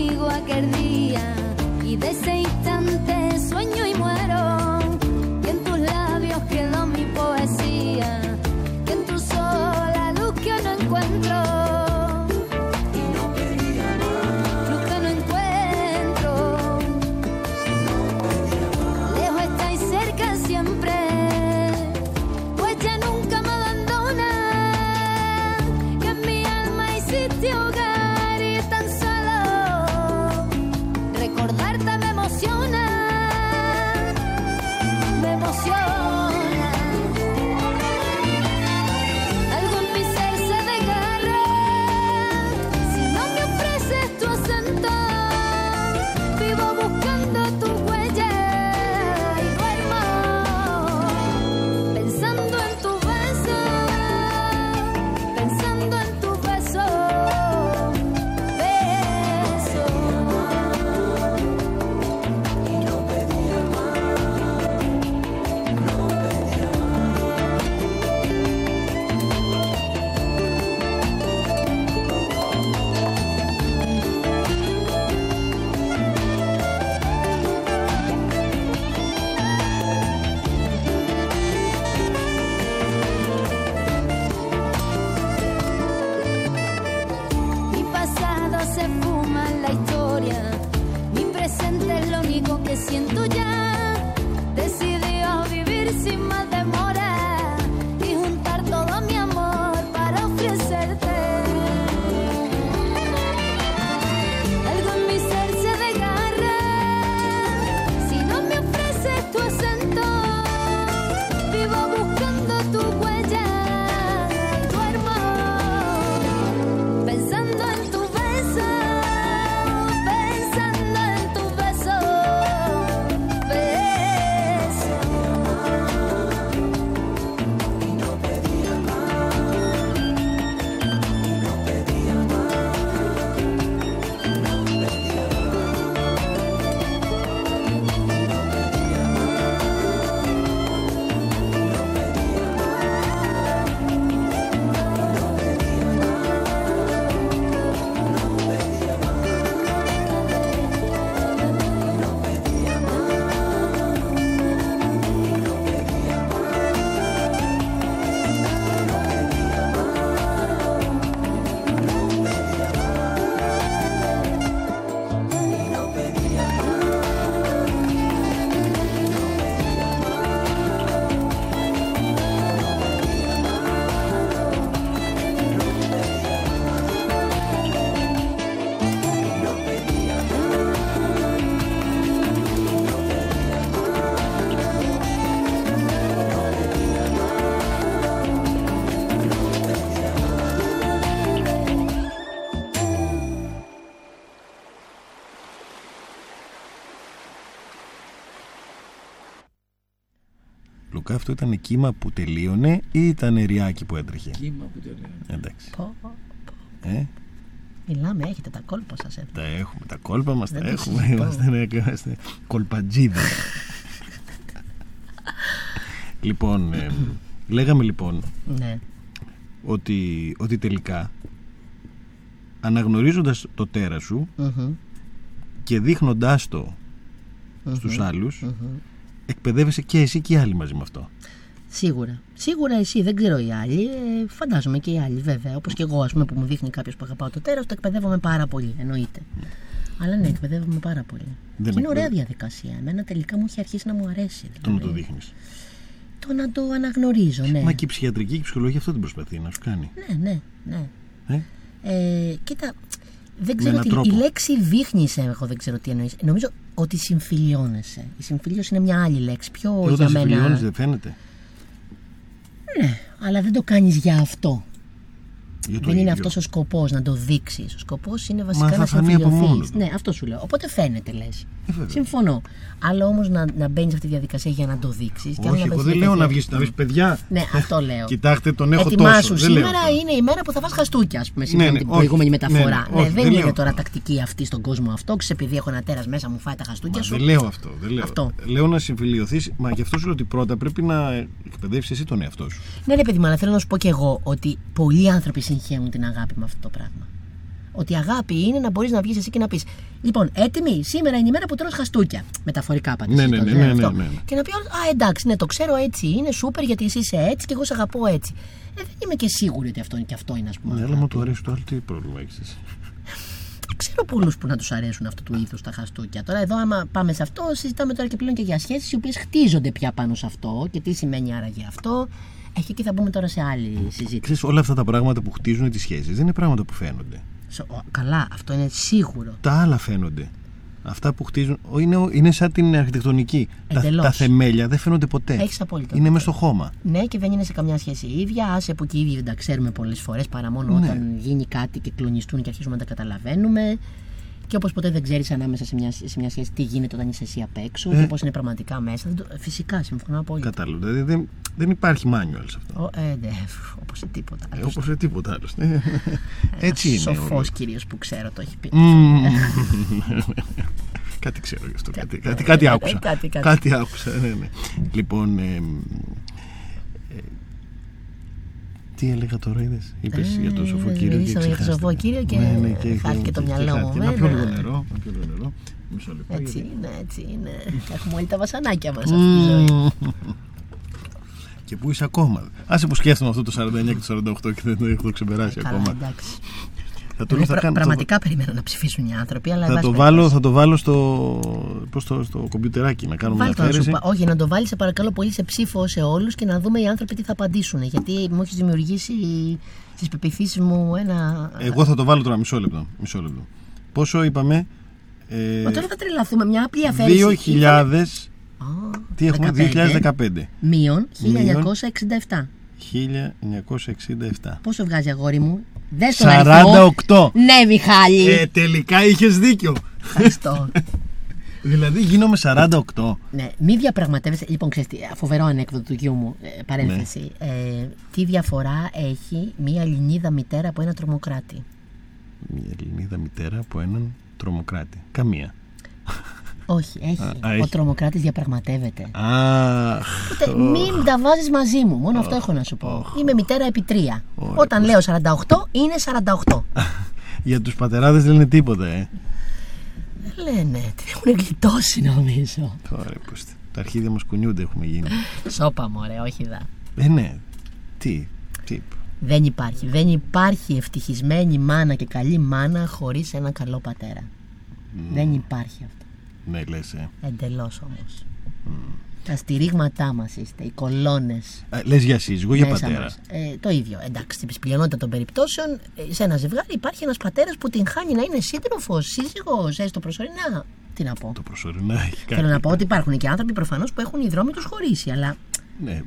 κανονικά αυτό ήταν κύμα που τελείωνε ή ήταν ριάκι που έτρεχε? Κύμα που τελείωνε. Εντάξει. Μιλάμε, έχετε τα κόλπα σας. Τα έχουμε, τα κόλπα μας τα έχουμε. Είμαστε κολπατζίδες. Λοιπόν, λέγαμε λοιπόν ότι τελικά αναγνωρίζοντας το τέρας σου και δείχνοντάς το στους άλλους, εκπαιδεύεσαι και εσύ και οι άλλοι μαζί με αυτό. Σίγουρα. Σίγουρα εσύ, δεν ξέρω οι άλλοι. Φαντάζομαι και οι άλλοι, βέβαια. Όπως και εγώ, ας πούμε, που μου δείχνει κάποιος που αγαπάω το τέρας, το εκπαιδεύομαι πάρα πολύ. Εννοείται. Αλλά ναι, εκπαιδεύομαι πάρα πολύ. Δεν είναι ωραία διαδικασία. Εμένα τελικά μου έχει αρχίσει να μου αρέσει. Δηλαδή. Το να το δείχνεις. Το να το αναγνωρίζω, ναι. Μα και η ψυχιατρική και η ψυχολογία αυτό την προσπαθεί να σου κάνει. Ναι. Κοίτα, δεν ξέρω τι. Η λέξη δείχνεις, εγώ δεν ξέρω τι εννοείς. Νομίζω ότι συμφιλιώνεσαι. Η συμφιλίωση είναι μια άλλη λέξη. Πιο όταν συμφιλιώνεις, δεν φαίνεται. Ναι, αλλά δεν το κάνεις για αυτό. Δεν είναι αυτός ο σκοπός, να το δείξεις. Ο σκοπός είναι βασικά να συμφιλιωθείς. Ναι, αυτό σου λέω. Οπότε φαίνεται, λες. Συμφωνώ. Αλλά όμως να μπαίνεις αυτή τη διαδικασία για να το δείξεις. Όχι, εγώ δεν λέω να βγεις να βρεις παιδιά. Ναι, αυτό λέω. Κοιτάξτε, τον έχω τόσο. Ετοιμάσου, σήμερα είναι η μέρα που θα φας χαστούκια, ας πούμε, σύμφωνα με την προηγούμενη μεταφορά. Δεν είναι τώρα τακτική αυτή στον κόσμο αυτό. Επειδή έχω ένα τέρας μέσα μου, φάει τα χαστούκια σου. Δεν λέω αυτό. Λέω να συμφιλιωθείς, μα γι' αυτό σου λέω ότι πρώτα πρέπει να εκπαιδεύσεις εσύ τον εαυτό σου. Ναι, ρε παιδί μου, αλλά θέλω να σου πω κι εγώ ότι πολλοί άνθρωποι συγχαίουν την αγάπη με αυτό το πράγμα. Ότι η αγάπη είναι να μπορείς να βγεις εσύ και να πεις: Λοιπόν, έτοιμοι, σήμερα είναι η μέρα που τρως χαστούκια. Μεταφορικά πατήσεις. Ναι. Και να πει: Α, εντάξει, ναι, το ξέρω, έτσι είναι, σούπερ, γιατί εσύ είσαι έτσι και εγώ σε αγαπώ έτσι. Δεν είμαι και σίγουρη ότι αυτό είναι, ας πούμε. Ναι, αλλά μου το αρέσει το άλλο, τι πρόβλημα έχεις? Ξέρω πολλούς που να τους αρέσουν αυτού του είδους τα χαστούκια. Τώρα, εδώ, άμα πάμε σε αυτό, συζητάμε τώρα και πλέον και για σχέσεις οι οποίες χτίζονται πια πάνω σε αυτό και τι σημαίνει άραγε αυτό. Εκεί θα μπούμε τώρα σε άλλη συζήτηση. Ξέρεις, όλα αυτά τα πράγματα που χτίζουν τις σχέσεις δεν είναι πράγματα που φαίνονται. Καλά, αυτό είναι σίγουρο. Τα άλλα φαίνονται. Αυτά που χτίζουν είναι σαν την αρχιτεκτονική. Τα θεμέλια δεν φαίνονται ποτέ. Έχεις απόλυτα. Είναι μέσα στο χώμα. Ναι, και δεν είναι σε καμιά σχέση η ίδια. Άσε που και οι ίδιοι δεν τα ξέρουμε πολλές φορές παρά μόνο όταν γίνει κάτι και κλονιστούν και αρχίζουμε να τα καταλαβαίνουμε. Και όπως ποτέ δεν ξέρεις ανάμεσα σε μια σχέση τι γίνεται όταν είσαι εσύ απ' έξω και πώς είναι πραγματικά μέσα. Φυσικά, συμφωνώ απόλυτα. Κατάλαβα. Δηλαδή δεν υπάρχει manual σε αυτό. Ναι, όπως σε τίποτα άλλο. Όπως σε τίποτα άλλο. Έτσι είναι. Σοφός κυρίως που ξέρω το έχει πει. Κάτι ξέρω γι' αυτό. Κάτι άκουσα. Κάτι άκουσα, ναι. Λοιπόν. Τι έλεγα τώρα, είδες? Είπες για το Σοφοκύριο και ξεχάστηκα. Για το Σοφοκύριο και χάρηκε και το μυαλό μου. Να πιω λίγο νερό, μισό λεπτό. Έτσι είναι. Έχουμε όλοι τα βασανάκια μας αυτή τη ζωή. Και πού είσαι ακόμα? Άσε που σκέφτομαι αυτό το 49 και το 48 και δεν το έχω ξεπεράσει ακόμα. Πραγματικά περιμένω να ψηφίσουν οι άνθρωποι. Αλλά θα το βάλω στο κομπιουτεράκι να κάνουμε μια αφαίρεση. Όχι, να το βάλεις σε παρακαλώ πολύ σε ψήφο σε όλους και να δούμε οι άνθρωποι τι θα απαντήσουν. Γιατί μου έχεις δημιουργήσει στις πεποιθήσεις μου ένα. Εγώ θα το βάλω τώρα μισό λεπτό. Πόσο είπαμε? Μα τώρα θα τρελαθούμε. Μια απλή αφαίρεση. 2000. Τι έχουμε? 2015. Μείον 1967. 1967. Πόσο βγάζει, αγόρι μου? 48. Ναι, Μιχάλη. Τελικά είχες δίκιο. Ευχαριστώ. Δηλαδή γίνομαι 48. Ναι, μη διαπραγματεύεσαι. Λοιπόν, ξέρεις τι, φοβερό ανέκδοτο του γιού μου, παρένθεση. Ναι. Τι διαφορά έχει μια Ελληνίδα μητέρα από έναν τρομοκράτη? Μια Ελληνίδα μητέρα από έναν τρομοκράτη? Καμία. Όχι, έχει. Ο τρομοκράτης διαπραγματεύεται. Οπότε μην τα βάζεις μαζί μου. Μόνο αυτό έχω να σου πω. Είμαι μητέρα επί 3. Όταν λέω 48, είναι 48. Για τους πατεράδες δεν λένε τίποτα, Λένε, την έχουν γλιτώσει νομίζω. Τώρα, τα αρχίδια μας κουνιούνται, έχουμε γίνει. Σόπα, μωρέ, όχι δα. Ναι, τι. Δεν υπάρχει ευτυχισμένη μάνα και καλή μάνα χωρίς ένα καλό πατέρα. Δεν υπάρχει αυτό. Ναι, λες, Εντελώς όμως. Τα στηρίγματά μας είστε, οι κολώνες. Λες για σύζυγο, για πατέρα? Το ίδιο, εντάξει, στην πλειονότητα των περιπτώσεων σε ένα ζευγάρι υπάρχει ένας πατέρας που την χάνει να είναι σύντροφος, σύζυγος, έστω προσωρινά. Τι να πω? Το προσωρινά έχει κάνει. Θέλω να πω ότι υπάρχουν και άνθρωποι προφανώς που έχουν οι δρόμοι τους χωρίσει, αλλά. Ναι.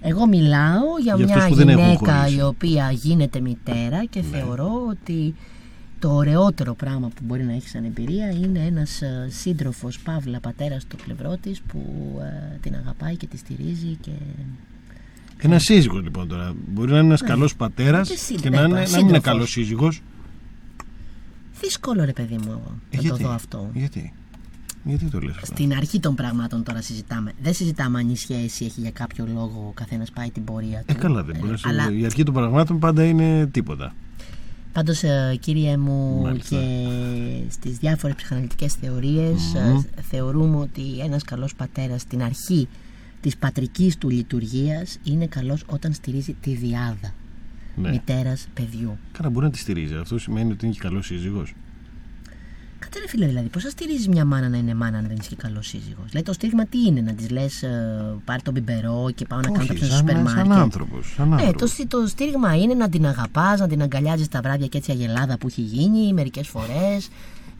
Εγώ μιλάω για μια γυναίκα η οποία γίνεται μητέρα και θεωρώ ότι το ωραιότερο πράγμα που μπορεί να έχει σαν εμπειρία είναι ένας σύντροφος, παύλα πατέρας στο πλευρό της, που την αγαπάει και τη στηρίζει και... Ένας σύζυγος λοιπόν τώρα. Μπορεί να είναι ένας καλός πατέρας και να μην είναι καλός σύζυγος. Δύσκολο ρε παιδί μου να το δω αυτό. Γιατί το λες αυτό? Στην αρχή των πραγμάτων τώρα συζητάμε. Δεν συζητάμε αν η σχέση έχει για κάποιο λόγο, ο καθένας πάει την πορεία του. Καλά δεν μπορείς. Αλλά... η αρχή των πραγμάτων πάντα είναι τίποτα. Πάντως κύριε μου, μάλιστα, και στις διάφορες ψυχαναλυτικές θεωρίες θεωρούμε ότι ένας καλός πατέρας στην αρχή της πατρικής του λειτουργίας είναι καλός όταν στηρίζει τη διάδα μητέρας παιδιού. Καλά μπορεί να τη στηρίζει, αυτό σημαίνει ότι είναι και καλός σύζυγος. Κάτε ρε φίλε, δηλαδή πώς θα στηρίζεις μια μάνα να είναι μάνα αν δεν είσαι και καλός σύζυγος? Δηλαδή το στήριγμα τι είναι, να της λες πάρε τον πιπερό και πάω να κάνω κάποιο στο σούπερ μάρκετ? Σαν άνθρωπος. Το στήριγμα είναι να την αγαπάς, να την αγκαλιάζεις τα βράδια και έτσι αγελάδα που έχει γίνει μερικές φορές.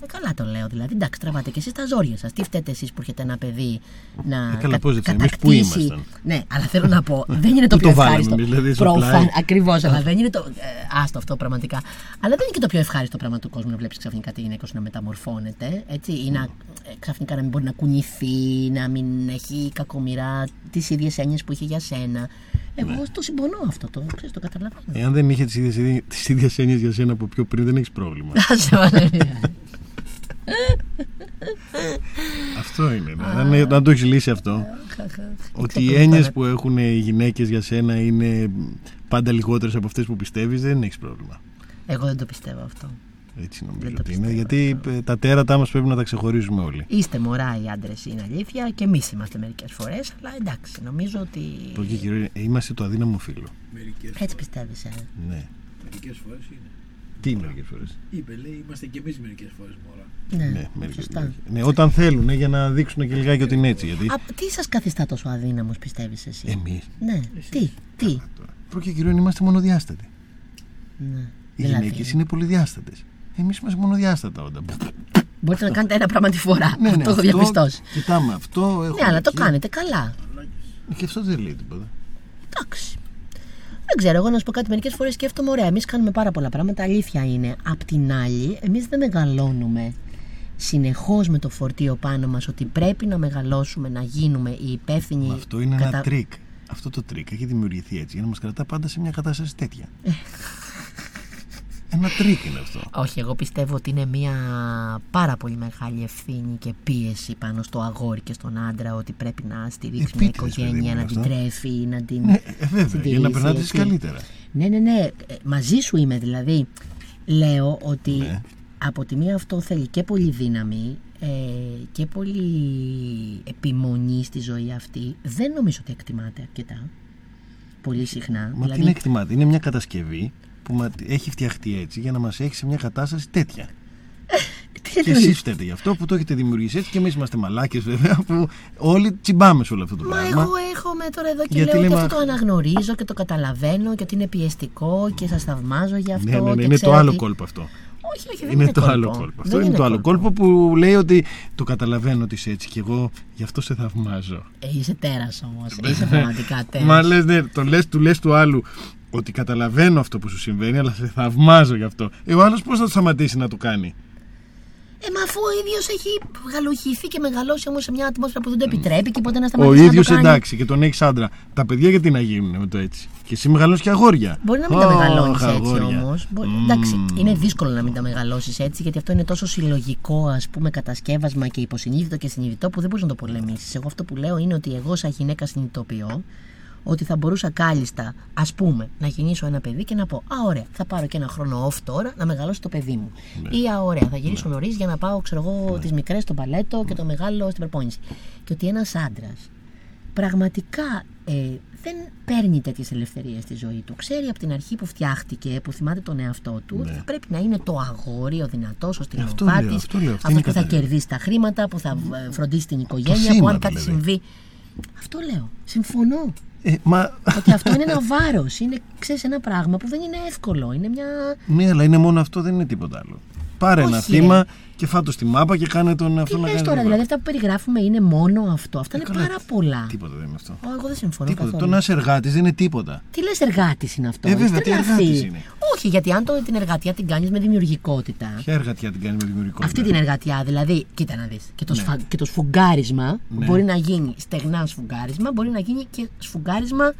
Καλά το λέω δηλαδή. Εντάξει, τραβάτε και εσείς τα ζόρια σας. Τι φταίτε εσείς που έχετε ένα παιδί να κατακτήσει? Ναι, αλλά θέλω να πω, δεν είναι το πιο ευχάριστο. Ακριβώς, αλλά δεν είναι το. Άστο αυτό πραγματικά. Αλλά δεν είναι και το πιο ευχάριστο πράγμα του κόσμου να βλέπεις ξαφνικά τη γυναίκα σου να μεταμορφώνεται. Έτσι, ή να ξαφνικά να μην μπορεί να κουνηθεί, να μην έχει κακομοιρά τις ίδιες έννοιες που είχε για σένα. Εγώ το συμπονώ αυτό, το ξέρεις, το καταλαβαίνω. Εάν δεν είχε τις ίδιες έννοιες για σένα από πιο πριν, δεν έχεις πρόβλημα. Αυτό είναι. Να το έχεις λύσει αυτό. Ότι οι έννοιες που έχουν οι γυναίκες για σένα είναι πάντα λιγότερες από αυτές που πιστεύεις, δεν έχεις πρόβλημα. Εγώ δεν το πιστεύω αυτό. Έτσι νομίζω ότι είναι. Γιατί τα τέρατά μας πρέπει να τα ξεχωρίζουμε όλοι. Είστε μωρά οι άντρες, είναι αλήθεια, και εμείς είμαστε μερικές φορές. Αλλά εντάξει, νομίζω ότι. Είμαστε το αδύναμο φίλο. Έτσι πιστεύεις, ναι. Μερικές φορές είναι. Τι μερικές φορές? Είπε, λέει, είμαστε και εμείς μερικές φορές μωρά. Ναι, μερικές φορές. Ναι, όταν θέλουν, για να δείξουν και λιγάκι ότι είναι έτσι. Γιατί... τι σας καθιστά τόσο αδύναμος, πιστεύεις εσύ? Εμείς. Ναι, τι. Πρώτα και κυρίως είμαστε μονοδιάστατοι. Ναι. Οι γυναίκες είναι πολυδιάστατες. Εμείς είμαστε μονοδιάστατα όταν. Μπορείτε να κάνετε ένα πράγμα τη φορά. Ναι, το έχω διαπιστώσει. Κοιτάμε αυτό. Ναι, αλλά το κάνετε καλά. Και αυτό δεν λέει τίποτα. Εντάξει. Δεν ξέρω, εγώ να σου πω κάτι. Μερικές φορές σκέφτομαι, ωραία, εμείς κάνουμε πάρα πολλά πράγματα. Αλήθεια είναι. Απ' την άλλη, εμείς δεν μεγαλώνουμε συνεχώς με το φορτίο πάνω μας ότι πρέπει να μεγαλώσουμε, να γίνουμε οι υπεύθυνοι. Αυτό είναι ένα τρίκ. Αυτό το τρίκ έχει δημιουργηθεί έτσι για να μας κρατά πάντα σε μια κατάσταση τέτοια. Ένα τρίκ είναι αυτό. Όχι, εγώ πιστεύω ότι είναι μια πάρα πολύ μεγάλη ευθύνη και πίεση πάνω στο αγόρι και στον άντρα ότι πρέπει να στηρίξει μια οικογένεια, να την τρέφει, να την. Ναι, βέβαια, για να περνάτε καλύτερα. Ναι, μαζί σου είμαι δηλαδή. Λέω ότι από τη μία αυτό θέλει και πολύ δύναμη και πολύ επιμονή στη ζωή αυτή. Δεν νομίζω ότι εκτιμάται αρκετά. Πολύ συχνά. Μα τι να εκτιμάται, είναι μια κατασκευή που έχει φτιαχτεί έτσι για να μας έχει σε μια κατάσταση τέτοια. Και εσείς φταίτε γι' αυτό που το έχετε δημιουργήσει έτσι, και εμείς είμαστε μαλάκες βέβαια που όλοι τσιμπάμε σε όλο αυτό το πράγμα. Μα εγώ έρχομαι τώρα εδώ και λέω ότι αυτό το αναγνωρίζω και το καταλαβαίνω και ότι είναι πιεστικό και σας θαυμάζω γι' αυτό. Ναι, είναι το άλλο κόλπο αυτό. Όχι, δεν είναι το άλλο κόλπο. Αυτό είναι το άλλο κόλπο που λέει ότι το καταλαβαίνω ότι είσαι έτσι και εγώ γι' αυτό σε θαυμάζω. Είσαι τέρας όμως. Είσαι πραγματικά τέρας. Μα λες του άλλου ότι καταλαβαίνω αυτό που σου συμβαίνει, αλλά σε θαυμάζω γι' αυτό. Ο άλλος πώς θα το σταματήσει να το κάνει? Μα αφού ο ίδιος έχει γαλουχηθεί και μεγαλώσει όμως σε μια ατμόσφαιρα που δεν το επιτρέπει και ποτέ να σταματήσει. Ο ίδιος εντάξει, και τον έχεις άντρα. Τα παιδιά γιατί να γίνουν με το έτσι? Και εσύ μεγαλώσεις και αγόρια. Μπορεί να μην τα μεγαλώνεις έτσι όμως. Εντάξει, είναι δύσκολο να μην τα μεγαλώσεις έτσι, γιατί αυτό είναι τόσο συλλογικό, ας πούμε, κατασκεύασμα και υποσυνείδητο και συνειδητό που δεν μπορείς να το πολεμήσεις. Εγώ αυτό που λέω είναι ότι εγώ, σαν γυναίκα, συνειδητοποιώ ότι θα μπορούσα κάλλιστα, ας πούμε, να γεννήσω ένα παιδί και να πω: α, ωραία, θα πάρω και ένα χρόνο off τώρα να μεγαλώσω το παιδί μου. Ναι. Ή α, ωραία, θα γυρίσω νωρίς για να πάω, ξέρω εγώ, τις μικρές στο μπαλέτο και το μεγάλο στην προπόνηση. Και ότι ένας άντρας πραγματικά δεν παίρνει τέτοιες ελευθερίες στη ζωή του. Ξέρει από την αρχή που φτιάχτηκε, που θυμάται τον εαυτό του, ότι θα πρέπει να είναι το αγόρι, ο δυνατός, ο στυλοβάτης, αυτό που θα κερδίσει τα χρήματα, που θα φροντίσει την οικογένεια, που αν κάτι συμβεί. Αυτό λέω. Συμφωνώ. Ότι αυτό είναι ένα βάρος. Είναι, ξέρεις, ένα πράγμα που δεν είναι εύκολο. Είναι μια... Ναι, αλλά είναι μόνο αυτό, δεν είναι τίποτα άλλο. Πάρε ένα θύμα και φάτο στη μάπα και κάνε τον αυτό. Τι λες τώρα, δηλαδή αυτά που περιγράφουμε είναι μόνο αυτό? Αυτά είναι πάρα πολλά. Τίποτα δεν είναι αυτό. Εγώ δεν συμφωνώ καθόλου. Το να είσαι εργάτης δεν είναι τίποτα. Τι λες εργάτης είναι αυτό? Βέβαια, τι εργάτης είναι. Όχι, γιατί αν την εργατιά την κάνεις με δημιουργικότητα. Ποια εργατιά την κάνεις με δημιουργικότητα? Αυτή την εργατιά, δηλαδή, κοίτα να δεις. Και το, ναι. Και το σφουγγάρισμα μπορεί να γίνει στεγνά σφουγγάρισμα, μπορεί να γίνει και σφουγγάρισμα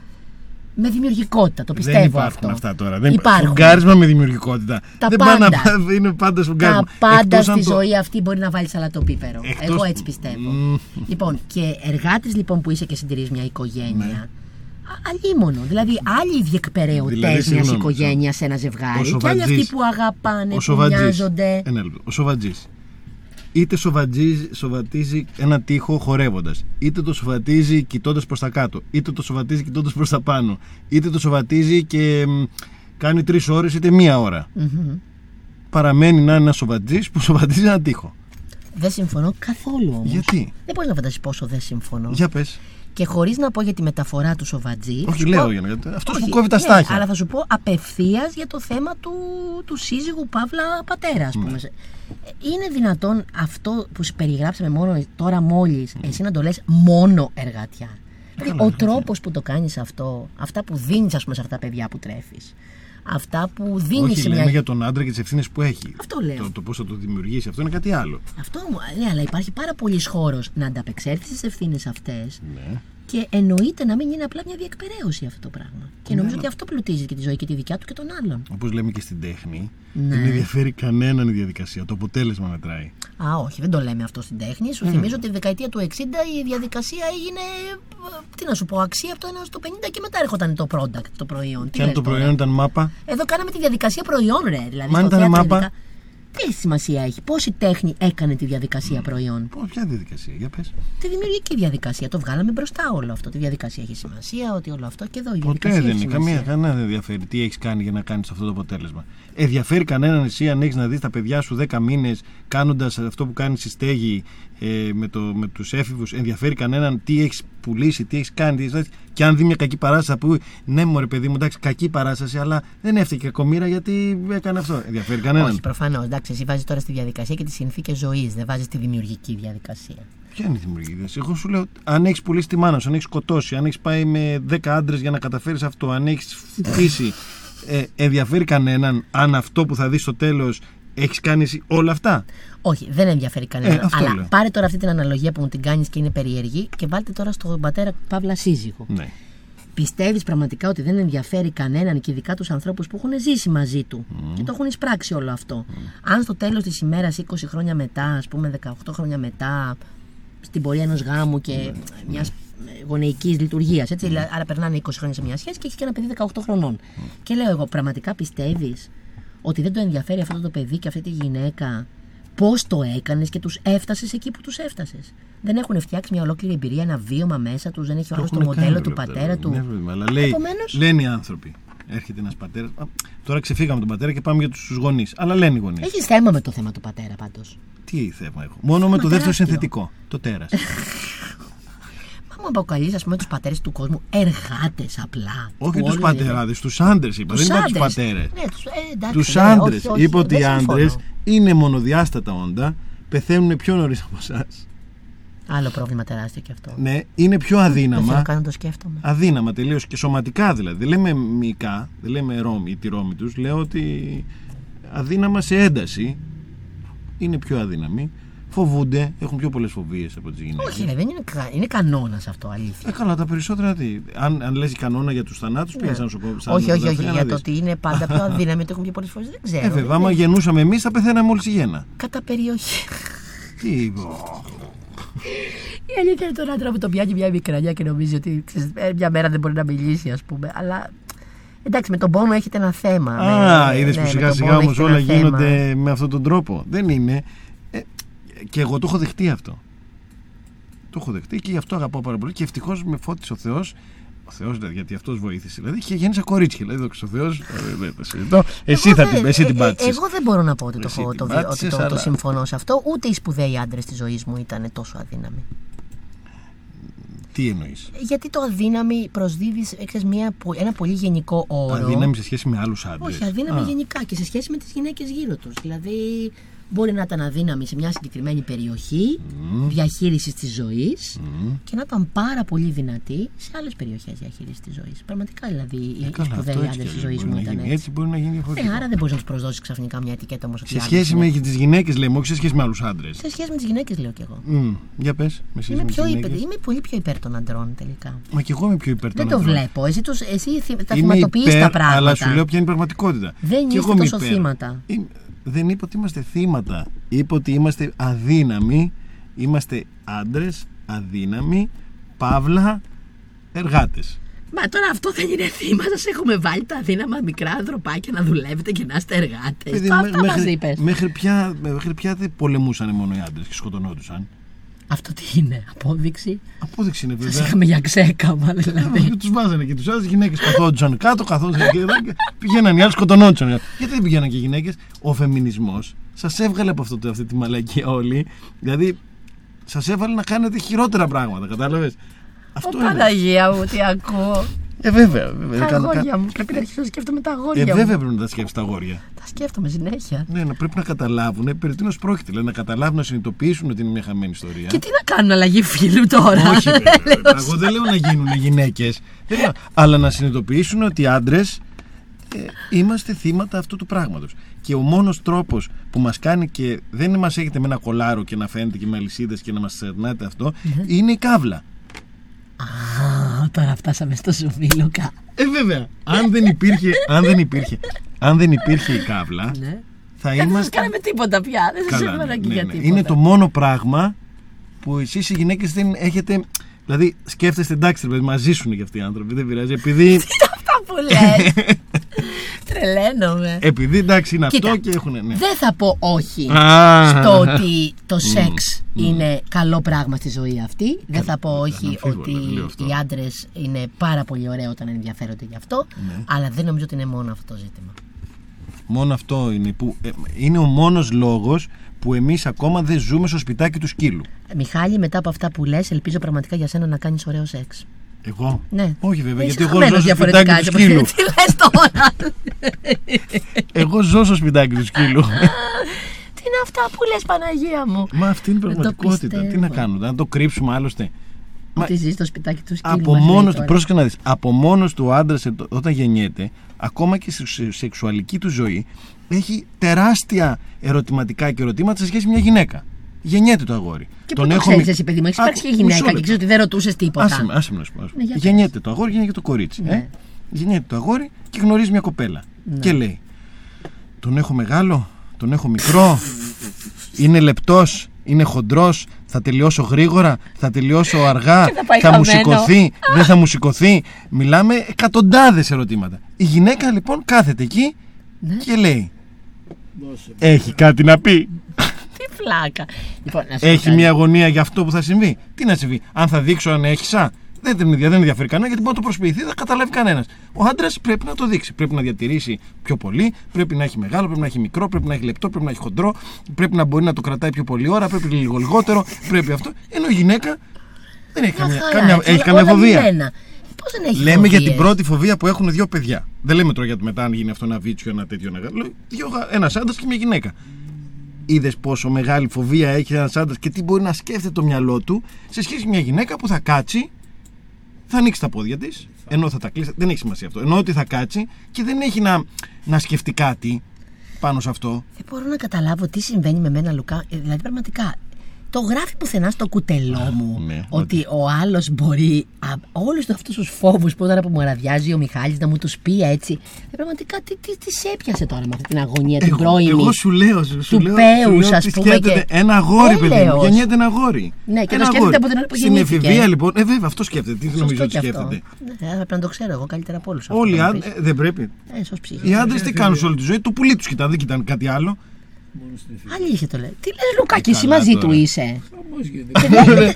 με δημιουργικότητα. Το πιστεύω. Δεν υπάρχουν αυτό. Αυτά τώρα. Δεν υπάρχουν. Σφουγγάρισμα με δημιουργικότητα. Τα δεν πάντα. Πάνε, είναι πάντα σφουγγάρισμα. Τα πάντα εκτός στη ζωή αυτή μπορεί να βάλει σαλατοπίπερο. Εκτός... Εγώ έτσι πιστεύω. Λοιπόν, και εργάτης λοιπόν που είσαι και συντηρείς μια οικογένεια. Ναι. Αλλήμονο. Δηλαδή, άλλοι διεκπεραιωτές δηλαδή, μιας οικογένειας, ένα ζευγάρι, και άλλοι αυτοί που αγαπάνε, που μοιάζονται. Ο σοβατζής. Είτε σοβατίζει ένα τοίχο χορεύοντας, είτε το σοβατίζει κοιτώντας προς τα κάτω, είτε το σοβατίζει κοιτώντας προς τα πάνω, είτε το σοβατίζει και κάνει 3 ώρες είτε 1 ώρα. Mm-hmm. Παραμένει να είναι ένα σοβατζής που σοβατίζει ένα τοίχο. Δεν συμφωνώ καθόλου όμως. Γιατί? Δεν μπορείς να φανταστείς πόσο δεν συμφωνώ. Για πες. Και χωρίς να πω για τη μεταφορά του σοβατζή. Όχι, λέω για να. Αυτός που κόβει τα στάχια. Ναι, αλλά θα σου πω απευθείας για το θέμα του σύζυγου Παύλα πατέρα, ας πούμε. Είναι δυνατόν αυτό που σου περιγράψαμε μόνο τώρα μόλις, εσύ να το λες μόνο εργατιά? Δηλαδή, ο τρόπος που το κάνεις αυτό, αυτά που δίνεις, ας πούμε, σε αυτά τα παιδιά που τρέφεις. Αυτά που δίνει. Όχι, λέμε για τον άντρα και τις ευθύνες που έχει. Αυτό λέω. Το πώς θα το δημιουργήσει, αυτό είναι κάτι άλλο. Αυτό, ναι, αλλά υπάρχει πάρα πολύς χώρος να ανταπεξέλθει στις ευθύνες αυτές. Ναι. Και εννοείται να μην είναι απλά μια διεκπεραίωση αυτό το πράγμα. Και ναι, νομίζω ότι αυτό πλουτίζει και τη ζωή και τη δικιά του και των άλλων. Όπως λέμε και στην τέχνη, δεν ενδιαφέρει κανέναν η διαδικασία. Το αποτέλεσμα μετράει. Α, όχι, δεν το λέμε αυτό στην τέχνη. Σου θυμίζω ότι τη δεκαετία του 60 η διαδικασία έγινε. Τι να σου πω, αξία από το 1 στο 50 και μετά έρχονταν το product, το προϊόν. Και αν το προϊόν ήταν μάπα. Εδώ κάναμε τη διαδικασία προϊόν, ρε. Δηλαδή, μα αν ήταν μάπα. Τι σημασία έχει, πώς η τέχνη έκανε τη διαδικασία προϊόν? Ποια διαδικασία, για πες. Τη δημιουργική διαδικασία. Το βγάλαμε μπροστά όλο αυτό. Τη διαδικασία έχει σημασία, ότι όλο αυτό και εδώ η διαδικασία. Ποτέ δεν είναι. Κανένα δεν ενδιαφέρει τι έχεις κάνει για να κάνεις αυτό το αποτέλεσμα. Ενδιαφέρει κανέναν εσύ αν έχεις να δεις τα παιδιά σου 10 μήνες κάνοντας αυτό που κάνεις στη Στέγη με τους έφηβους? Ενδιαφέρει κανέναν τι έχεις πουλήσει, τι έχεις κάνει? Και αν δει μια κακή παράσταση θα πει: ναι, μωρέ παιδί μου, εντάξει, κακή παράσταση, αλλά δεν έφταιγε κακομοίρα γιατί έκανε αυτό. Ενδιαφέρει κανέναν? Όχι, προφανώς. Εντάξει, εσύ βάζεις τώρα στη διαδικασία και τις συνθήκες ζωής, δεν βάζεις τη δημιουργική διαδικασία. Ποια είναι η δημιουργική διαδικασία? Εγώ σου λέω: αν έχεις πουλήσει τη μάνα σου, αν έχεις σκοτώσει, αν έχεις πάει με 10 άντρες για να καταφέρεις αυτό, αν έχεις χτίσει. Ενδιαφέρει κανέναν αν αυτό που θα δεις στο τέλος έχεις κάνει όλα αυτά? Όχι, δεν ενδιαφέρει κανέναν. Αλλά λέω, πάρε τώρα αυτή την αναλογία που μου την κάνεις και είναι περίεργη και βάλτε τώρα στον πατέρα Παύλα σύζυγο. Ναι. Πιστεύεις πραγματικά ότι δεν ενδιαφέρει κανέναν και ειδικά τους ανθρώπους που έχουν ζήσει μαζί του και το έχουν εισπράξει όλο αυτό? Αν στο τέλος της ημέρας, 20 χρόνια μετά, ας πούμε 18 χρόνια μετά, στην πορεία ενός γάμου και μιας γονεϊκής λειτουργίας, έτσι, άρα περνάνε 20 χρόνια σε μια σχέση και έχει και ένα παιδί 18 χρονών. Και λέω εγώ, πραγματικά πιστεύεις ότι δεν το ενδιαφέρει αυτό το παιδί και αυτή τη γυναίκα πώς το έκανες και τους έφτασες εκεί που τους έφτασες? Δεν έχουν φτιάξει μια ολόκληρη εμπειρία, ένα βίωμα μέσα τους, δεν έχει όλο το μοντέλο του πατέρα του. Ναι, αλλά λένε οι άνθρωποι. Έρχεται ένας πατέρας. Τώρα ξεφύγαμε τον πατέρα και πάμε για τους γονείς. Αλλά λένε οι γονείς. Έχεις θέμα με το θέμα του πατέρα πάντως? Τι θέμα έχω? Μόνο με το δεύτερο συνθετικό, το τέρας. Μου αποκαλείς, ας πούμε, τους πατέρες του κόσμου εργάτες απλά? Όχι τους πατεράδες, τους άντρες είπα. Δεν είπα τους πατέρες. Τους άντρες. Είπα ότι οι άντρες είναι μονοδιάστατα όντα, πεθαίνουν πιο νωρίς από εσάς. Άλλο πρόβλημα τεράστιο και αυτό. Ναι, είναι πιο αδύναμα. Δεν κάνω, το σκέφτομαι. Αδύναμα τελείως και σωματικά δηλαδή. Δεν λέμε μυϊκά, δεν λέμε ρόμοι, τη ρόμη τους. Λέω ότι αδύναμα σε ένταση. Είναι πιο αδύναμη. Φοβούνται, έχουν πιο πολλές φοβίες από τις γυναίκες. Όχι, δεν είναι, είναι κανόνας αυτό, αλήθεια. Καλά, τα περισσότερα τι. Αν λες κανόνα για τους θανάτους, πήγαινε να σου πω. Όχι, για το ότι είναι πάντα πιο αδύναμη, το έχουν πιο πολλές φορές. Δεν ξέρω. Βέβαια, άμα γεννούσαμε εμείς, θα πεθαίναμε όλοι στη γέννα. Κατά περιοχή. Τι είπα. Η αλήθεια είναι τον άντρα που το πιάνει μια μικρανιά και νομίζει ότι μια μέρα δεν μπορεί να μιλήσει, ας πούμε. Αλλά εντάξει, με τον πόνο έχετε ένα θέμα. Α, είδες που σιγά-σιγά όμως όλα γίνονται με αυτόν τον τρόπο? Δεν είναι. Και εγώ το έχω δεχτεί αυτό. Το έχω δεχτεί και γι' αυτό αγαπάω πάρα πολύ. Και ευτυχώς με φώτισε ο Θεός. Ο Θεός, δηλαδή, γιατί αυτός βοήθησε. Δηλαδή, και γέννησα κορίτσια. Δηλαδή, δόξα τω Θεώ. Εσύ την πάτησες. Εγώ δεν μπορώ να πω ότι το συμφωνώ σε αυτό. Ούτε οι σπουδαίοι άντρες της ζωής μου ήταν τόσο αδύναμοι. Τι εννοείς? Γιατί το αδύναμη προσδίδει ένα πολύ γενικό όρο. Αδύναμη σε σχέση με άλλους άντρες? Όχι, αδύναμη γενικά και σε σχέση με τις γυναίκες γύρω τους. Δηλαδή. Μπορεί να ήταν αδύναμη σε μια συγκεκριμένη περιοχή διαχείρισης της ζωής και να ήταν πάρα πολύ δυνατή σε άλλες περιοχές διαχείρισης της ζωής. Πραγματικά δηλαδή η σπουδαία άντρες της ζωής μου ήταν έτσι. Μπορεί να γίνει διαφορετικά. Άρα δεν μπορείς να τους προσδώσεις ξαφνικά μια ετικέτα όμως. Σε σχέση με τις γυναίκες, λέμε, όχι σε σχέση με άλλους άντρες. Σε σχέση με τις γυναίκες, λέω κι εγώ. Για πες. Είμαι πολύ πιο υπέρ των αντρών τελικά. Μα κι εγώ είμαι πιο υπέρ των αντρών. Δεν το βλέπω. Εσύ τα θυματοποιείς τα πράγματα. Αλλά σου λέω ποια είναι η πραγματικότητα. Δεν είστε τόσο θύματα. Δεν είπα ότι είμαστε θύματα. Είπα ότι είμαστε αδύναμοι. Είμαστε άντρες, αδύναμοι, παύλα, εργάτες. Μα τώρα αυτό δεν είναι θύμα. Σας έχουμε βάλει τα αδύναμα μικρά ανθρωπάκια να δουλεύετε και να είστε εργάτες. Παιδί, αυτά μας είπες. Μέχρι πια δεν πολεμούσαν μόνο οι άντρες και σκοτωνόντουσαν. Αυτό τι είναι, απόδειξη. Απόδειξη είναι βέβαια. Σας είχαμε για ξέκαμα, δηλαδή. Τους βάζανε και τους άλλες γυναίκες καθόντουσαν κάτω, καθόντουσαν και πηγαίναν οι άλλοι, σκοτωνόντουσαν. Γιατί δεν πηγαίναν και οι γυναίκες? Ο φεμινισμός σας έβγαλε από αυτή τη μαλακία όλοι. Δηλαδή, σας έβαλε να κάνετε χειρότερα πράγματα, κατάλαβες. Αυτό είναι. Παναγία μου, τι ακούω. Βέβαια. Τα αγόρια μου. Πρέπει να αρχίσω να σκέφτομαι τα αγόρια μου. Βέβαια πρέπει να τα σκέφτεσαι τα αγόρια. Τα σκέφτομαι συνέχεια. Ναι, πρέπει να καταλάβουν περί τίνος πρόκειται. Δηλαδή, να καταλάβουν, να συνειδητοποιήσουν ότι είναι μια χαμένη ιστορία. Και τι να κάνουν, αλλαγή φίλου τώρα? Όχι, εγώ δεν λέω να γίνουν γυναίκες. Αλλά να συνειδητοποιήσουν ότι οι άντρες είμαστε θύματα αυτού του πράγματος. Και ο μόνος τρόπος που μας κάνει και δεν μας έχετε με ένα κολάρο και να φαίνεται και με αλυσίδες και να μας σερνάτε αυτό είναι η κάβλα. Τώρα φτάσαμε στο Σοφίλοκα. Βέβαια. Αν δεν υπήρχε η κάβλα, θα ήμασταν. Δεν σας κάναμε τίποτα πια. Δεν σας ήμασταν και για τίποτα. Είναι το μόνο πράγμα που εσείς οι γυναίκες δεν έχετε. Δηλαδή, σκέφτεστε, εντάξει, μαζί σου είναι και αυτοί οι άνθρωποι. Δεν πειράζει. Επειδή. Τι είναι αυτά που λες. Τρελαίνομαι. Επειδή εντάξει είναι αυτό και έχουν. Δεν θα πω όχι στο ότι το σεξ είναι καλό πράγμα στη ζωή αυτή. Δεν θα πω όχι ότι οι άντρες είναι πάρα πολύ ωραίοι όταν ενδιαφέρονται γι' αυτό. Αλλά δεν νομίζω ότι είναι μόνο αυτό το ζήτημα. Μόνο αυτό είναι που είναι ο μόνος λόγος που εμείς ακόμα δεν ζούμε στο σπιτάκι του σκύλου. Μιχάλη, μετά από αυτά που λες, ελπίζω πραγματικά για σένα να κάνεις ωραίο σεξ. Εγώ? Ναι. Όχι βέβαια, γιατί εγώ ζω στο σπιτάκι του σκύλου. Τι λες τώρα? Εγώ ζω στο σπιτάκι του σκύλου. Τι είναι αυτά που λες, Παναγία μου? Μα αυτή είναι η πραγματικότητα. Τι να κάνουμε, να το κρύψουμε άλλωστε? Ότι ζει στο σπιτάκι του σκύλου. Από μόνος του άντρας όταν γεννιέται, ακόμα και στη σεξουαλική του ζωή, έχει τεράστια ερωτηματικά και ερωτήματα σε σχέση με μια γυναίκα. Γεννιέται το αγόρι. Και τον έχω ξέρεις εσύ, παιδί μου, έχεις υπάρξει και γυναίκα και ξέρω ότι δεν ρωτούσες τίποτα. Άσε με να σου πω. Γεννιέται το αγόρι, γεννιέται το κορίτσι. Ναι. Γεννιέται το αγόρι και γνωρίζει μια κοπέλα. Ναι. Και λέει, τον έχω μεγάλο, τον έχω μικρό, είναι λεπτός, είναι χοντρός, θα τελειώσω γρήγορα, θα τελειώσω αργά, θα μου σηκωθεί, δεν θα μου σηκωθεί. Μιλάμε εκατοντάδες ερωτήματα. Η γυναίκα λοιπόν κάθεται εκεί και λέει, έχει κάτι να πει. Πλάκα. Λοιπόν, έχει μια αγωνία για αυτό που θα συμβεί. Τι να συμβεί, αν θα δείξω αν έχισα? Δεν ενδιαφέρει κανένα, γιατί μπορεί να το προσποιηθεί, δεν καταλάβει κανένας. Ο άντρας πρέπει να το δείξει. Πρέπει να διατηρήσει πιο πολύ, πρέπει να έχει μεγάλο, πρέπει να έχει μικρό, πρέπει να έχει λεπτό, πρέπει να έχει χοντρό, πρέπει να μπορεί να το κρατάει πιο πολύ ώρα, πρέπει λίγο λιγότερο, πρέπει αυτό. Ενώ η γυναίκα δεν έχει καμία φοβία. Πώς δεν έχει λέμε φοβίες? Για την πρώτη φοβία που έχουν δύο παιδιά. Δεν λέμε τώρα για το μετά αν γίνει αυτό ένα βίτσιο, ένα τέτοιο, ένα γάλα. Ένας άντρας και μια γυναίκα. Είδες πόσο μεγάλη φοβία έχει ένας άντρας και τι μπορεί να σκέφτεται το μυαλό του σε σχέση με μια γυναίκα που θα κάτσει, θα ανοίξει τα πόδια της, ενώ θα τα κλείσει. Δεν έχει σημασία αυτό. Ενώ ότι θα κάτσει και δεν έχει να σκεφτεί κάτι πάνω σε αυτό. Δεν μπορώ να καταλάβω τι συμβαίνει με μένα, Λουκά. Δηλαδή, πραγματικά το γράφει πουθενά στο κουτελό μου ότι ο άλλος μπορεί όλους αυτούς τους φόβους που όταν μου αραδιάζει ο Μιχάλης να μου τους πει έτσι. Πραγματικά τι σε έπιασε τώρα με αυτή την αγωνία, την πρώιμη? Εγώ σου λέω, του πέους, ας πούμε. Και ένα αγόρι, παιδί μου. Γεννιέται ένα αγόρι. Ναι, και το σκέφτεται από την άλλη που γεννήθηκε. Στην εφηβεία λοιπόν. Βέβαια, αυτό σκέφτεται. Τι νομίζω ότι σκέφτεται? Πρέπει να το ξέρω εγώ καλύτερα από όλους. Όλοι δεν πρέπει. Οι άντρες τι κάνουν όλη τη ζωή? Το πουλί τους κοιτάνε, δεν κοιτάνε κάτι άλλο. Αλήθεια το λέει. Τι λες, Λουκά, και εσύ μαζί του είσαι?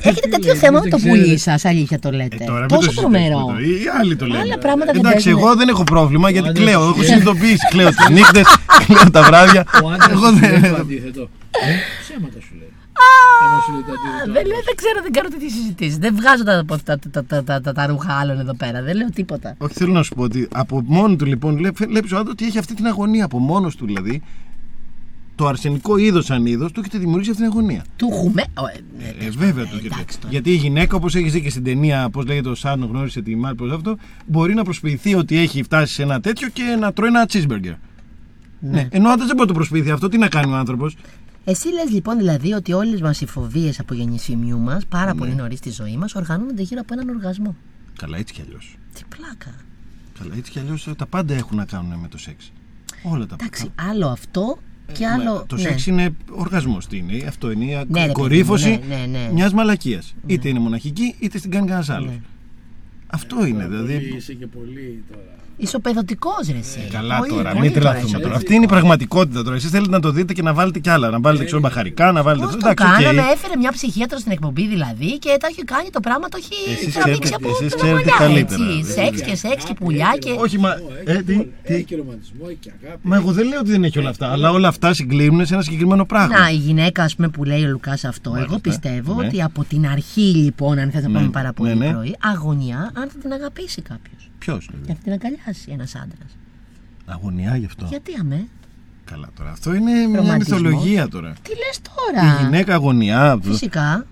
Έχετε τέτοιο θέμα με το πουλί σας, αλήθεια το λέτε? Τόσο τρομερό. Οι άλλοι το λένε. Εντάξει, εγώ δεν έχω πρόβλημα γιατί κλαίω. Έχω συνειδητοποιήσει. Κλαίω τις νύχτες, κλαίω τα βράδια. Εγώ δεν είναι αντίθετο. Ψέματα σου λέει. Δεν ξέρω, δεν κάνω τέτοιες συζητήσεις. Δεν βγάζω τα ρούχα άλλων εδώ πέρα. Δεν λέω τίποτα. Όχι, θέλω να σου πω ότι από μόνο του λοιπόν βλέπει ο άντρας ότι έχει αυτή την αγωνία από μόνο του δηλαδή. το αρσενικό είδος αν είδος του έχετε δημιουργήσει αυτήν την αγωνία. Του έχουμε. Βέβαια το έχετε. Γιατί η γυναίκα, όπως έχεις δει και στην ταινία, πώς λέγεται ο Σάνο, γνώρισε τη Μάρ, πώς αυτό, μπορεί να προσποιηθεί ότι έχει φτάσει σε ένα τέτοιο και να τρώει ένα cheeseburger. Ναι. Ενώ άντρας δεν μπορεί να το προσποιηθεί αυτό, τι να κάνει ο άνθρωπος. Εσύ λες λοιπόν δηλαδή ότι όλες μας οι φοβίες από γεννησιμιού μας, πάρα πολύ νωρίς στη ζωή μας, οργανώνονται γύρω από έναν οργασμό. Καλά, έτσι κι αλλιώς. Τι πλάκα. Καλά, έτσι κι αλλιώς τα πάντα έχουν να κάνουν με το σεξ. Όλα τα εντάξει, άλλο αυτό και άλλο. Ναι, το σεξ είναι οργασμός. Τι είναι, αυτό είναι η κορύφωση μιας μαλακίας. Είτε είναι μοναχική, είτε την κάνει κανένας άλλος. Αυτό είναι δηλαδή. Είσαι και πολύ τώρα. Ισοπεδωτικός ρε εσύ. Καλά τώρα, μην τρελαθούμε τώρα. Αυτή είναι η πραγματικότητα τώρα. Εσείς θέλετε να το δείτε και να βάλετε κι άλλα. Να βάλετε ξερομπαχαρικά, να βάλετε. Πώς το κάναμε, έφερε μια ψυχίατρο στην εκπομπή δηλαδή και τα έχει κάνει το πράγμα, το έχει τραβήξει από την πουλιά. Σεξ και σεξ και πουλιά και. Όχι, μα. Έχει και ρομαντισμό και αγάπη. Μα εγώ δεν λέω ότι δεν έχει όλα αυτά, αλλά όλα αυτά συγκλίνουν σε ένα συγκεκριμένο πράγμα. Να, η γυναίκα ας πούμε που λέει ο Λουκάς αυτό. Εγώ πιστεύω ότι από την αρχή λοιπόν, αν θες να πάμε πάρα πολύ πρωί, αγωνιά αν θα την αγαπήσει κάποιο. Ποιος λέει. Και αυτή την αγκαλιάσει ένας άντρας. Αγωνιά γι' αυτό. Γιατί αμέ. Καλά τώρα. Αυτό είναι μια μυθολογία τώρα. Τι λες τώρα. Η γυναίκα αγωνιά. Φυσικά.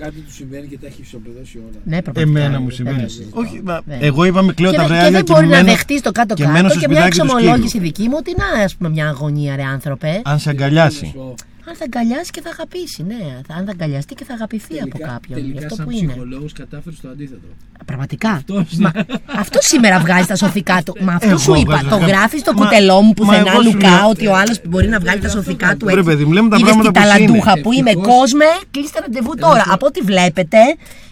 Κάτι του συμβαίνει και τα έχει ισοπεδώσει όλα. Ναι, εμένα μου συμβαίνει. Όχι, εγώ είπαμε κλαίω τα βρεάλια. Και δεν μπορεί να δεχτεί το κάτω-κάτω και μια εξομολόγηση δική μου ότι να, ας πούμε, μια αγωνία ρε άνθρωπε. Αν σε αγκαλιάσει. Αν θα αγκαλιάσει και θα αγαπήσει, ναι. Αν θα αγκαλιαστεί και θα αγαπηθεί τελικά, από κάποιον. Τελικά, αυτό σαν που είναι. Ο ψυχολόγος κατάφερε το αντίθετο. Πραγματικά. Αυτό σήμερα βγάζει τα σωθικά του. Μα αυτό σου είπα. Το γράφει στο κουτελό μου πουθενά, Λουκά, ότι ο άλλος μπορεί να βγάλει τα σωθικά του. Πρέπει, μιλάμε τα πράγματα που είναι. Είδες την ταλαντούχα που είμαι, κόσμε, κλείστε ραντεβού τώρα. Από ό,τι βλέπετε,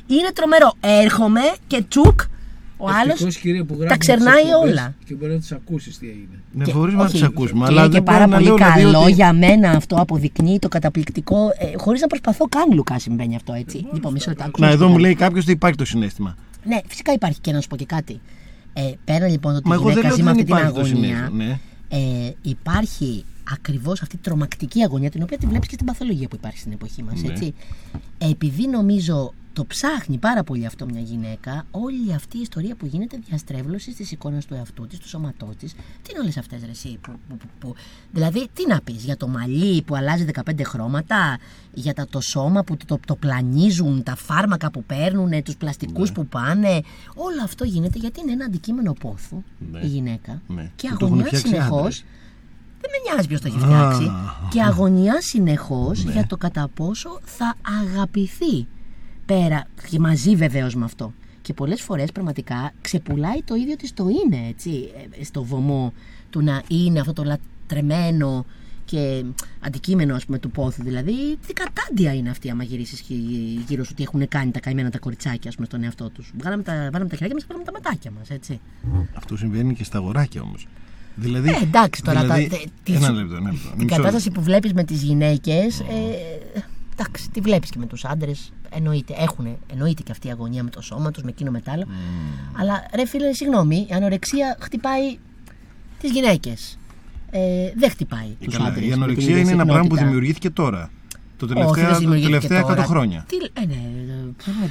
είναι τρομερό. Έρχομαι και τσουκ. Ο άλλος τα ξερνάει όλα. Και μπορεί να τους ακούσεις τι έγινε. Ναι, μπορεί να τους ακούσουμε. Είναι και πάρα πολύ καλό ότι... για μένα αυτό αποδεικνύει το καταπληκτικό. Χωρίς να προσπαθώ καν, Λουκά, συμβαίνει αυτό έτσι. Λοιπόν, μισό λεπτό. Να, εδώ μου λέει κάποιος ότι υπάρχει το συναίσθημα. Ναι, φυσικά υπάρχει και να σου πω και κάτι. Πέρα λοιπόν ότι η γυναίκα ζει με αυτή την αγωνία, υπάρχει ακριβώς αυτή η τρομακτική αγωνία, την οποία τη βλέπεις και στην παθολογία που υπάρχει στην εποχή μας. Επειδή νομίζω. Το ψάχνει πάρα πολύ αυτό μια γυναίκα, όλη αυτή η ιστορία που γίνεται διαστρέβλωση της εικόνας του εαυτού της, του σώματός της. Τι είναι όλες αυτές ρε εσύ, δηλαδή τι να πεις για το μαλλί που αλλάζει 15 χρώματα, για το σώμα που το πλανίζουν, τα φάρμακα που παίρνουν, τους πλαστικούς που πάνε. Όλο αυτό γίνεται γιατί είναι ένα αντικείμενο πόθου η γυναίκα και αγωνιά συνεχώς. Δεν με νοιάζει ποιος το έχει φτιάξει. Και αγωνιά συνεχώς για το κατά πόσο θα αγαπηθεί. Πέρα και μαζί βεβαίως με αυτό. Και πολλές φορές πραγματικά ξεπουλάει το ίδιο της το είναι, έτσι, στο βωμό του να είναι αυτό το λατρεμένο και αντικείμενο, ας πούμε, του πόθου. Δηλαδή, τι κατάντια είναι αυτή, άμα γυρίσεις γύρω σου, τι έχουν κάνει τα καημένα τα κοριτσάκια, ας πούμε, στον εαυτό τους. Βάλαμε τα χεράκια μας και βάλαμε τα ματάκια μας, έτσι. Αυτό συμβαίνει και στα αγοράκια όμως. Δηλαδή, εντάξει τώρα. Δηλαδή, ένα λεπτό. Την κατάσταση που βλέπεις με τις γυναίκες. Εντάξει, τη βλέπεις και με τους άντρες, εννοείται. Έχουν εννοείται και αυτή η αγωνία με το σώμα τους, με εκείνο με τ' άλλο. Αλλά ρε φίλε, συγγνώμη, η ανορεξία χτυπάει τις γυναίκες. Δεν χτυπάει τους άντρες. Η ανορεξία είναι ένα πράγμα που δημιουργήθηκε τώρα. Το τελευταία 100 χρόνια.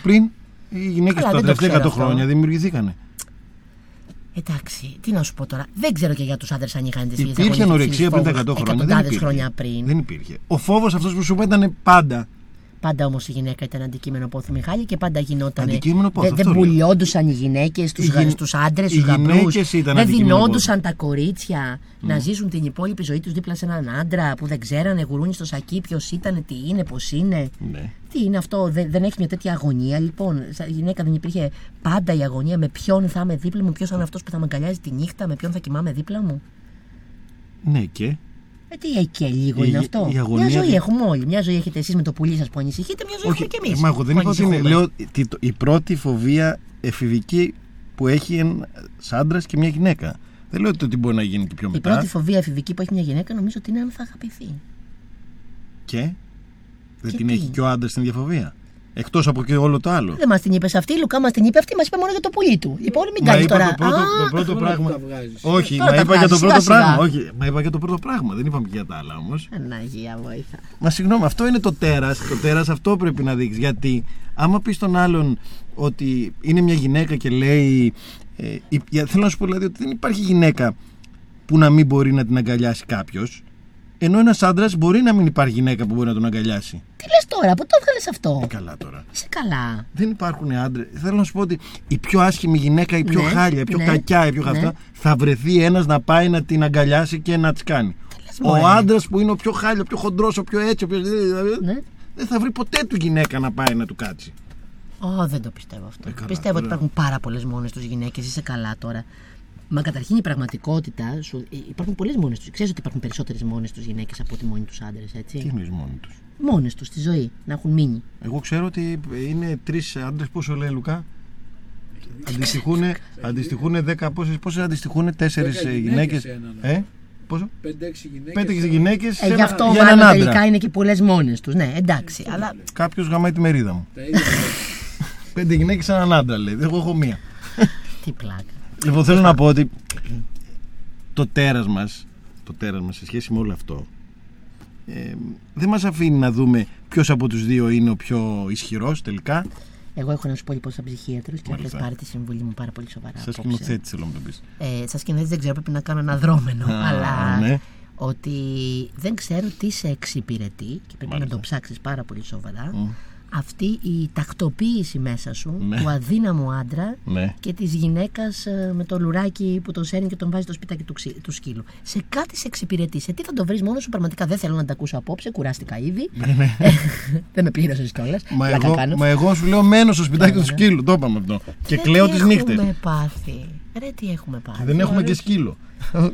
Πριν οι γυναίκες τα τελευταία 100 χρόνια δημιουργηθήκανε. Εντάξει, τι να σου πω τώρα. Δεν ξέρω και για τους άντρες αν είχαν τις ίδιες αγωνίες. Υπήρχε ανορεξία πριν τα 100 χρόνια. Δεν υπήρχε. Ο φόβος αυτός που σου είπα ήταν πάντα. Πάντα όμως η γυναίκα ήταν αντικείμενο πόθου, Μιχάλη, και πάντα γινόταν. Αντικείμενο πόθου. Δεν πουλιόντουσαν οι γυναίκες στους άντρες, στους γαμπρούς. Δεν δινόντουσαν τα κορίτσια να ζήσουν την υπόλοιπη ζωή τους δίπλα σε έναν άντρα που δεν ξέρανε, γουρούνι στο σακί, ποιος ήταν, τι είναι, πώς είναι. Τι είναι αυτό, δεν έχει μια τέτοια αγωνία λοιπόν. Σαν γυναίκα δεν υπήρχε πάντα η αγωνία με ποιον θα είμαι δίπλα μου, ποιος είναι αυτός που θα με αγκαλιάζει τη νύχτα, με ποιον θα κοιμάμαι δίπλα μου. Ναι και. Τι λίγο είναι αυτό. Μια ζωή έχουμε όλοι. Μια ζωή έχετε εσείς με το πουλί σας που ανησυχείτε, μια ζωή έχουμε και εμείς. Μα εγώ δεν είπα ότι είναι. Λέω η πρώτη φοβία εφηβική που έχει ένας άντρας και μια γυναίκα. Δεν λέω ότι μπορεί να γίνει και πιο μετά. Η πρώτη φοβία εφηβική που έχει μια γυναίκα νομίζω ότι είναι αν θα αγαπηθεί. Και. Δεν την έχει και ο άντρας την διαφοβία. Εκτός από και όλο το άλλο. Δεν μας την είπες αυτή, Λουκά, μας την είπε αυτή, μας είπε μόνο για το πουλί του. Λοιπόν, μην κάνεις τώρα. Το πρώτο πράγμα. Όχι, μα είπα για το πρώτο πράγμα. Όχι, μα είπα για το πρώτο πράγμα. Δεν είπαμε και για τα άλλα όμως. Αναγία βοήθα. Μα συγγνώμη, αυτό είναι το τέρας. Το τέρας αυτό πρέπει να δείξεις. Γιατί άμα πεις τον άλλον ότι είναι μια γυναίκα και λέει. Θέλω να σου πω δηλαδή ότι δεν υπάρχει γυναίκα που να μην μπορεί να την αγκαλιάσει κάποιος. Ενώ ένας άντρας μπορεί να μην υπάρχει γυναίκα που μπορεί να τον αγκαλιάσει. Τι λες τώρα, πού το έβγαλες αυτό? Είναι καλά τώρα. Είσαι καλά. Δεν υπάρχουν άντρες. Θέλω να σου πω ότι η πιο άσχημη γυναίκα, η πιο χάλια, η πιο κακιά, η πιο χαυτά, θα βρεθεί ένας να πάει να την αγκαλιάσει και να της κάνει. Ο άντρας που είναι ο πιο χάλιο, ο πιο χοντρός, ο πιο έτσι, ο πιο... Ναι. Δεν θα βρει ποτέ του γυναίκα να πάει να του κάτσει. Δεν το πιστεύω αυτό. Καλά, πιστεύω ότι υπάρχουν πάρα πολλές μόνες τους γυναίκες. Είσαι καλά τώρα. Μα καταρχήν η πραγματικότητα σου. Υπάρχουν πολλές μόνες τους. Ξέρεις ότι υπάρχουν περισσότερες μόνες τους γυναίκες από ότι μόνοι τους άντρες, έτσι. Τι εννοείς μόνοι τους? Μόνες τους στη ζωή, να έχουν μείνει. Εγώ ξέρω ότι είναι 3 άντρες, πόσο λέει Λουκά? Αντιστοιχούν 10, πόσες αντιστοιχούν 4 γυναίκες. Πόσο? 5-6 γυναίκες. Γι' αυτό μάλλον τελικά είναι και πολλές μόνες τους. Ναι, εντάξει. Αλλά... Κάποιος γαμάει τη μερίδα μου. 5 γυναίκες σαν έναν άντρα, λέει. Εγώ έχω μία. Τι πλάκα. Λοιπόν, θέλω να πω ότι το τέρας μας σε σχέση με όλο αυτό δεν μας αφήνει να δούμε ποιος από τους δύο είναι ο πιο ισχυρός τελικά. Εγώ έχω να σου πω λοιπόν σαν ψυχίατρος και να πάρει τη συμβουλή μου πάρα πολύ σοβαρά. Σαν σκηνοθέτης, θέλω να το πεις. Σαν σκηνοθέτης δεν ξέρω, πρέπει να κάνω ένα δρόμενο. Αλλά ναι. Ότι δεν ξέρω τι σε εξυπηρετεί και πρέπει να το ψάξεις πάρα πολύ σοβαρά. Αυτή η τακτοποίηση μέσα σου του αδύναμου άντρα και της γυναίκας με το λουράκι που τον σέρνει και τον βάζει το σπιτάκι του σκύλου. Σε κάτι σε εξυπηρετεί. Σε τι θα το βρεις μόνο σου? Πραγματικά δεν θέλω να τα ακούσω απόψε, κουράστηκα ήδη. Δεν με πλήρωσες κιόλας. Μα εγώ σου λέω μένω στο σπιτάκι του σκύλου. Το είπαμε αυτό. Και κλαίω τις νύχτες. Τι έχουμε πάθει. Δεν έχουμε και σκύλο. Ναι, αλλά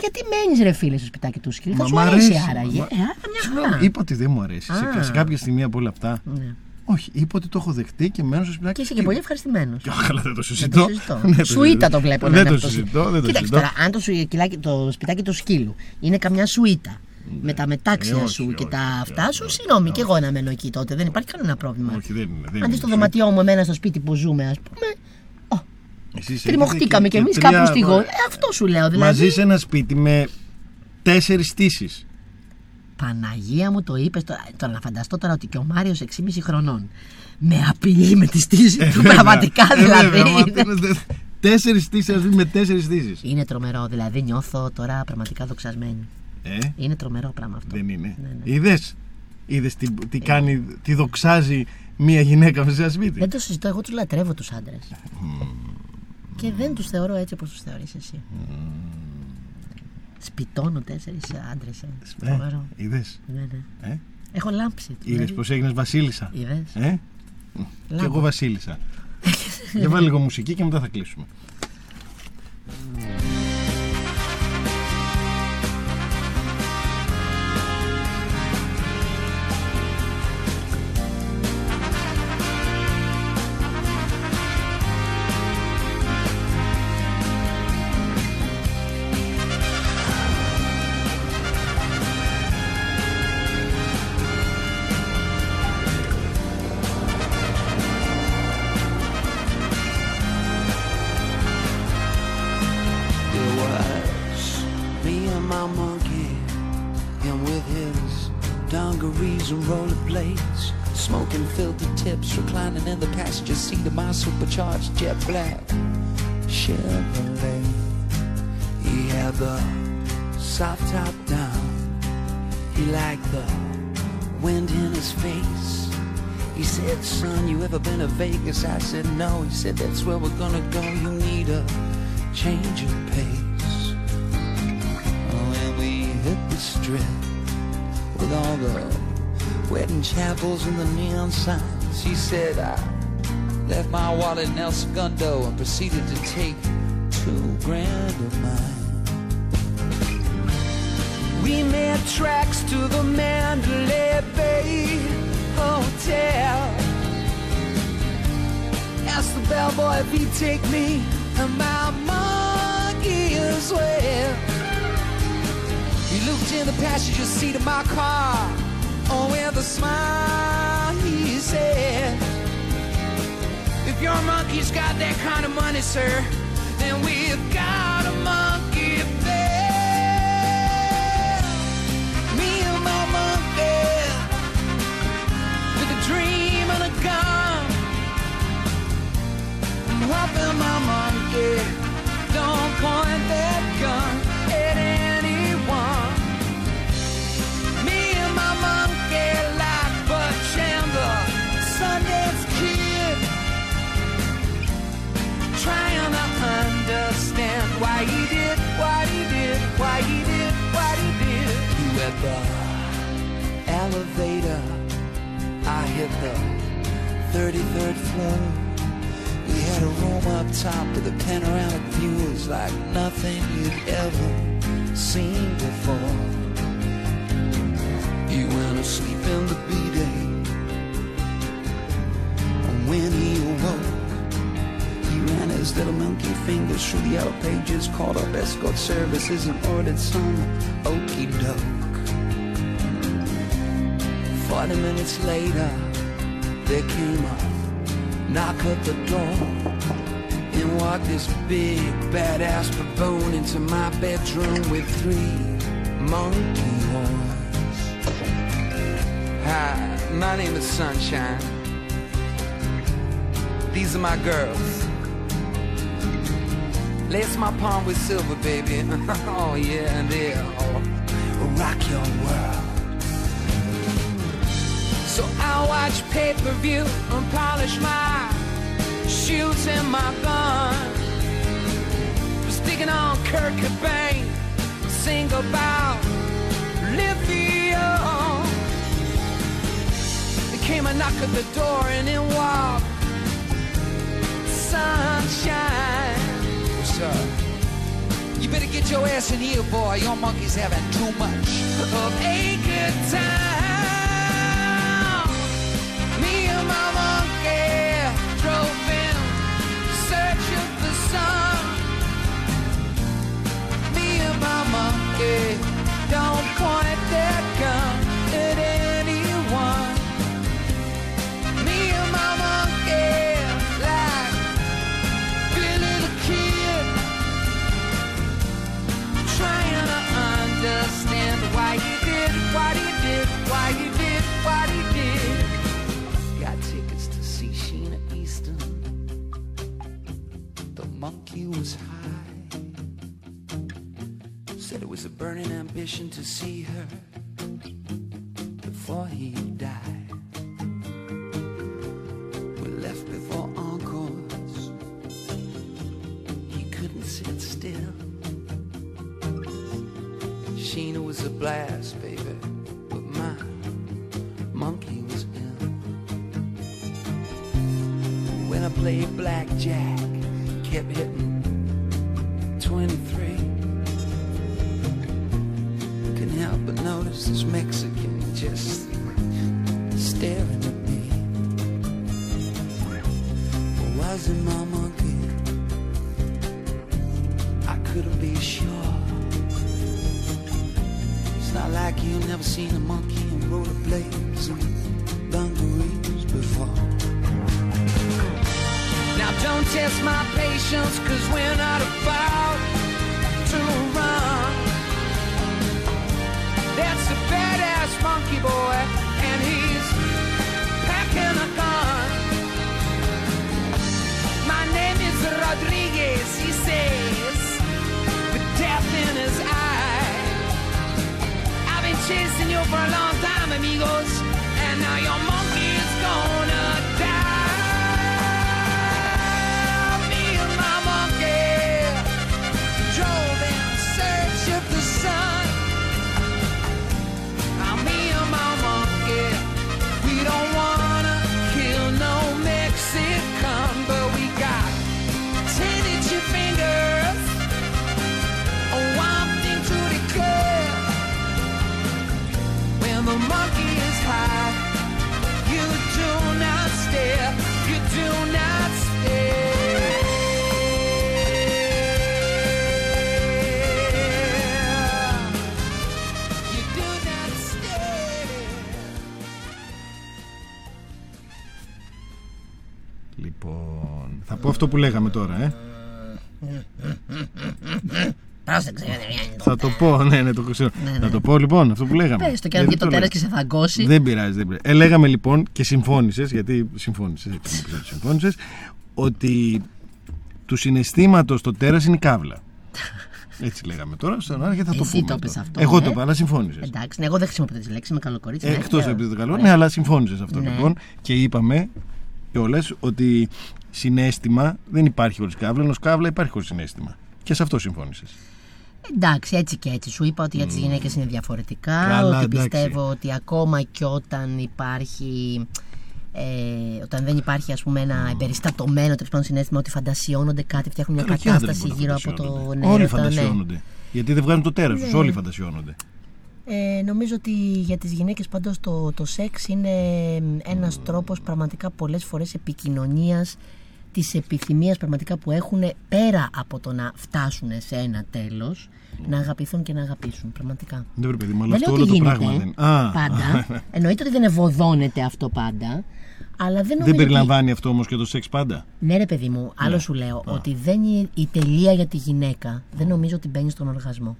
γιατί μένεις ρε φίλε στο σπιτάκι του σκύλου? Θα σου αρέσει άραγε? Είπα ότι δεν μου αρέσει. Σε κάποια στιγμή από όλα αυτά. Όχι, είπα ότι το έχω δεχτεί και μένω στο σπιτάκι του σκύλου. Και είσαι και πολύ ευχαριστημένος. Καλά, δεν το συζητώ. Σουίτα το βλέπω. Δεν το συζητώ. Κοίταξε τώρα, αν το σπιτάκι του σκύλου είναι καμιά σουίτα με τα μετάξια σου και τα αυτά σου, συγγνώμη, και εγώ να μένω εκεί τότε. Δεν υπάρχει κανένα πρόβλημα. Αν δεις το δωματιό μου εμένα στο σπίτι που ζούμε, ας πούμε. Τριμωχτήκαμε κι εμείς κάπου στη γωνία. Αυτό σου λέω δηλαδή. Μαζί σε ένα σπίτι με 4 στήσεις. Παναγία μου, το είπες τώρα. Τώρα να φανταστώ τώρα ότι και ο Μάριος 6,5 χρονών με απειλεί με τη στήση του. Πραγματικά δηλαδή. 4 στήσεις, ας πούμε, με 4 στήσεις. Είναι τρομερό δηλαδή. Νιώθω τώρα πραγματικά δοξασμένη. Είναι τρομερό πράγμα αυτό. Δεν είναι? Είδες τι κάνει, τι δοξάζει μία γυναίκα μέσα σε ένα σπίτι? Δεν το συζητώ. Εγώ τους λατρεύω τους άντρες. Και δεν τους θεωρώ έτσι όπως τους θεωρείς εσύ. Σπιτώνω 4 άντρες. Φοβερό. Είδες. Ναι. Έχω λάμψει. Είδες πως έγινες βασίλισσα. Είδες. Και εγώ βασίλισσα. Και βάλω λίγο μουσική και μετά θα κλείσουμε. Supercharged jet black Chevrolet. He had the soft top down. He liked the wind in his face. He said, son, you ever been to Vegas? I said, no. He said, that's where we're gonna go. You need a change of pace. When we hit the strip with all the wedding chapels and the neon signs, he said, I left my wallet in El Segundo and proceeded to take $2,000 of mine. We made tracks to the Mandalay Bay Hotel. Asked the bellboy if he'd take me and my monkey as well. He looked in the passenger seat of my car, oh, with a smile he said, if your monkey's got that kind of money, sir, then we've got a monkey bed. Me and my monkey, with a dream and a gun. I'm hoping my monkey don't point that gun at anyone. the elevator, I hit the 33rd floor. We had a room up top with a panoramic view. It was like nothing you'd ever seen before. You went to sleep in the B-Day, and when he awoke, he ran his little monkey fingers through the yellow pages, called up escort services and ordered some okey-doke. 40 minutes later, there came a knock at the door, and walked this big badass baboon into my bedroom with 3 monkey horns. Hi, my name is Sunshine. These are my girls. Lace my palm with silver, baby. Oh yeah, and they'll rock your world. So I'll watch pay-per-view and polish my shoes and my gun. Sticking on Kurt Cobain, sing about lithium. There came a knock at the door and in walked Sunshine. What's up? You better get your ass in here, boy. Your monkey's having too much of a good time. My monkey drove in search of the sun. Me and my monkey don't point their gun at anyone. Me and my monkey like Billy the Kid, trying to understand why he did, why he did, why he did, why he did. Monkey was high, said it was a burning ambition to see her before he died. We left before encores, he couldn't sit still. Sheena was a blast, baby, but my monkey was ill. When I played blackjack, kept hitting 23. Couldn't help but notice this Mexican just staring at me. But wasn't my monkey? I couldn't be sure. It's not like you never seen a monkey in rollerblades and dungarees before. Now don't test my patience, cause we're not about to run. That's a badass monkey boy, and he's packing a gun. My name is Rodriguez, he says, with death in his eye. I've been chasing you for a long time, amigos, and now your monkey is gonna die. Λοιπόν, θα πω αυτό που λέγαμε τώρα, Πρόσεξε, θα το πω, ναι, το ξέρω. Θα το πω λοιπόν αυτό που λέγαμε. Πες το και αν βγει το τέρας και σε θαγκώσει. Δεν πειράζει, δεν πειράζει. Λέγαμε λοιπόν και συμφώνησες, γιατί συμφώνησες, ότι του συναισθήματος το τέρας είναι η κάβλα. Έτσι λέγαμε τώρα, στον Άρχη θα το πούμε. Εσύ το πες αυτό. Εγώ το είπα, αλλά συμφώνησες. Εντάξει, εγώ δεν χρησιμοποιώ τη λέξη, είμαι καλό κορίτσι. Εκτός από το καλό, ναι, αλλά συμφώνησες αυτό λοιπόν και είπαμε. Όλες, ότι συνέστημα δεν υπάρχει χωρίς κάβλα, ενώ κάβλα υπάρχει χωρίς συνέστημα. Και σε αυτό συμφώνησες. Εντάξει, έτσι και έτσι. Σου είπα ότι για τις γυναίκες είναι διαφορετικά. Καλά, ότι πιστεύω ότι ακόμα και όταν υπάρχει... όταν δεν υπάρχει, ας πούμε, ένα εμπεριστατωμένο συναίσθημα ότι φαντασιώνονται κάτι, φτιάχνουν μια κατάσταση γύρω από το νερό. Όλοι φαντασιώνονται. Γιατί δεν βγάζουν το τέρας τους, όλοι φαντασιώνονται. Νομίζω ότι για τις γυναίκες πάντως το σεξ είναι ένας τρόπος πραγματικά πολλές φορές επικοινωνίας της επιθυμίας πραγματικά που έχουν, πέρα από το να φτάσουν σε ένα τέλος, να αγαπηθούν και να αγαπήσουν πραγματικά. Δεν πρέπει, αλλά αυτό όλο το πράγμα δεν... πάντα, εννοείται ότι δεν ευωδώνεται αυτό πάντα, αλλά δεν περιλαμβάνει ότι... αυτό όμως και το σεξ πάντα. Ναι ρε παιδί μου, άλλο σου λέω, ότι δεν είναι η τελεία για τη γυναίκα. Δεν νομίζω ότι μπαίνει στον οργασμό.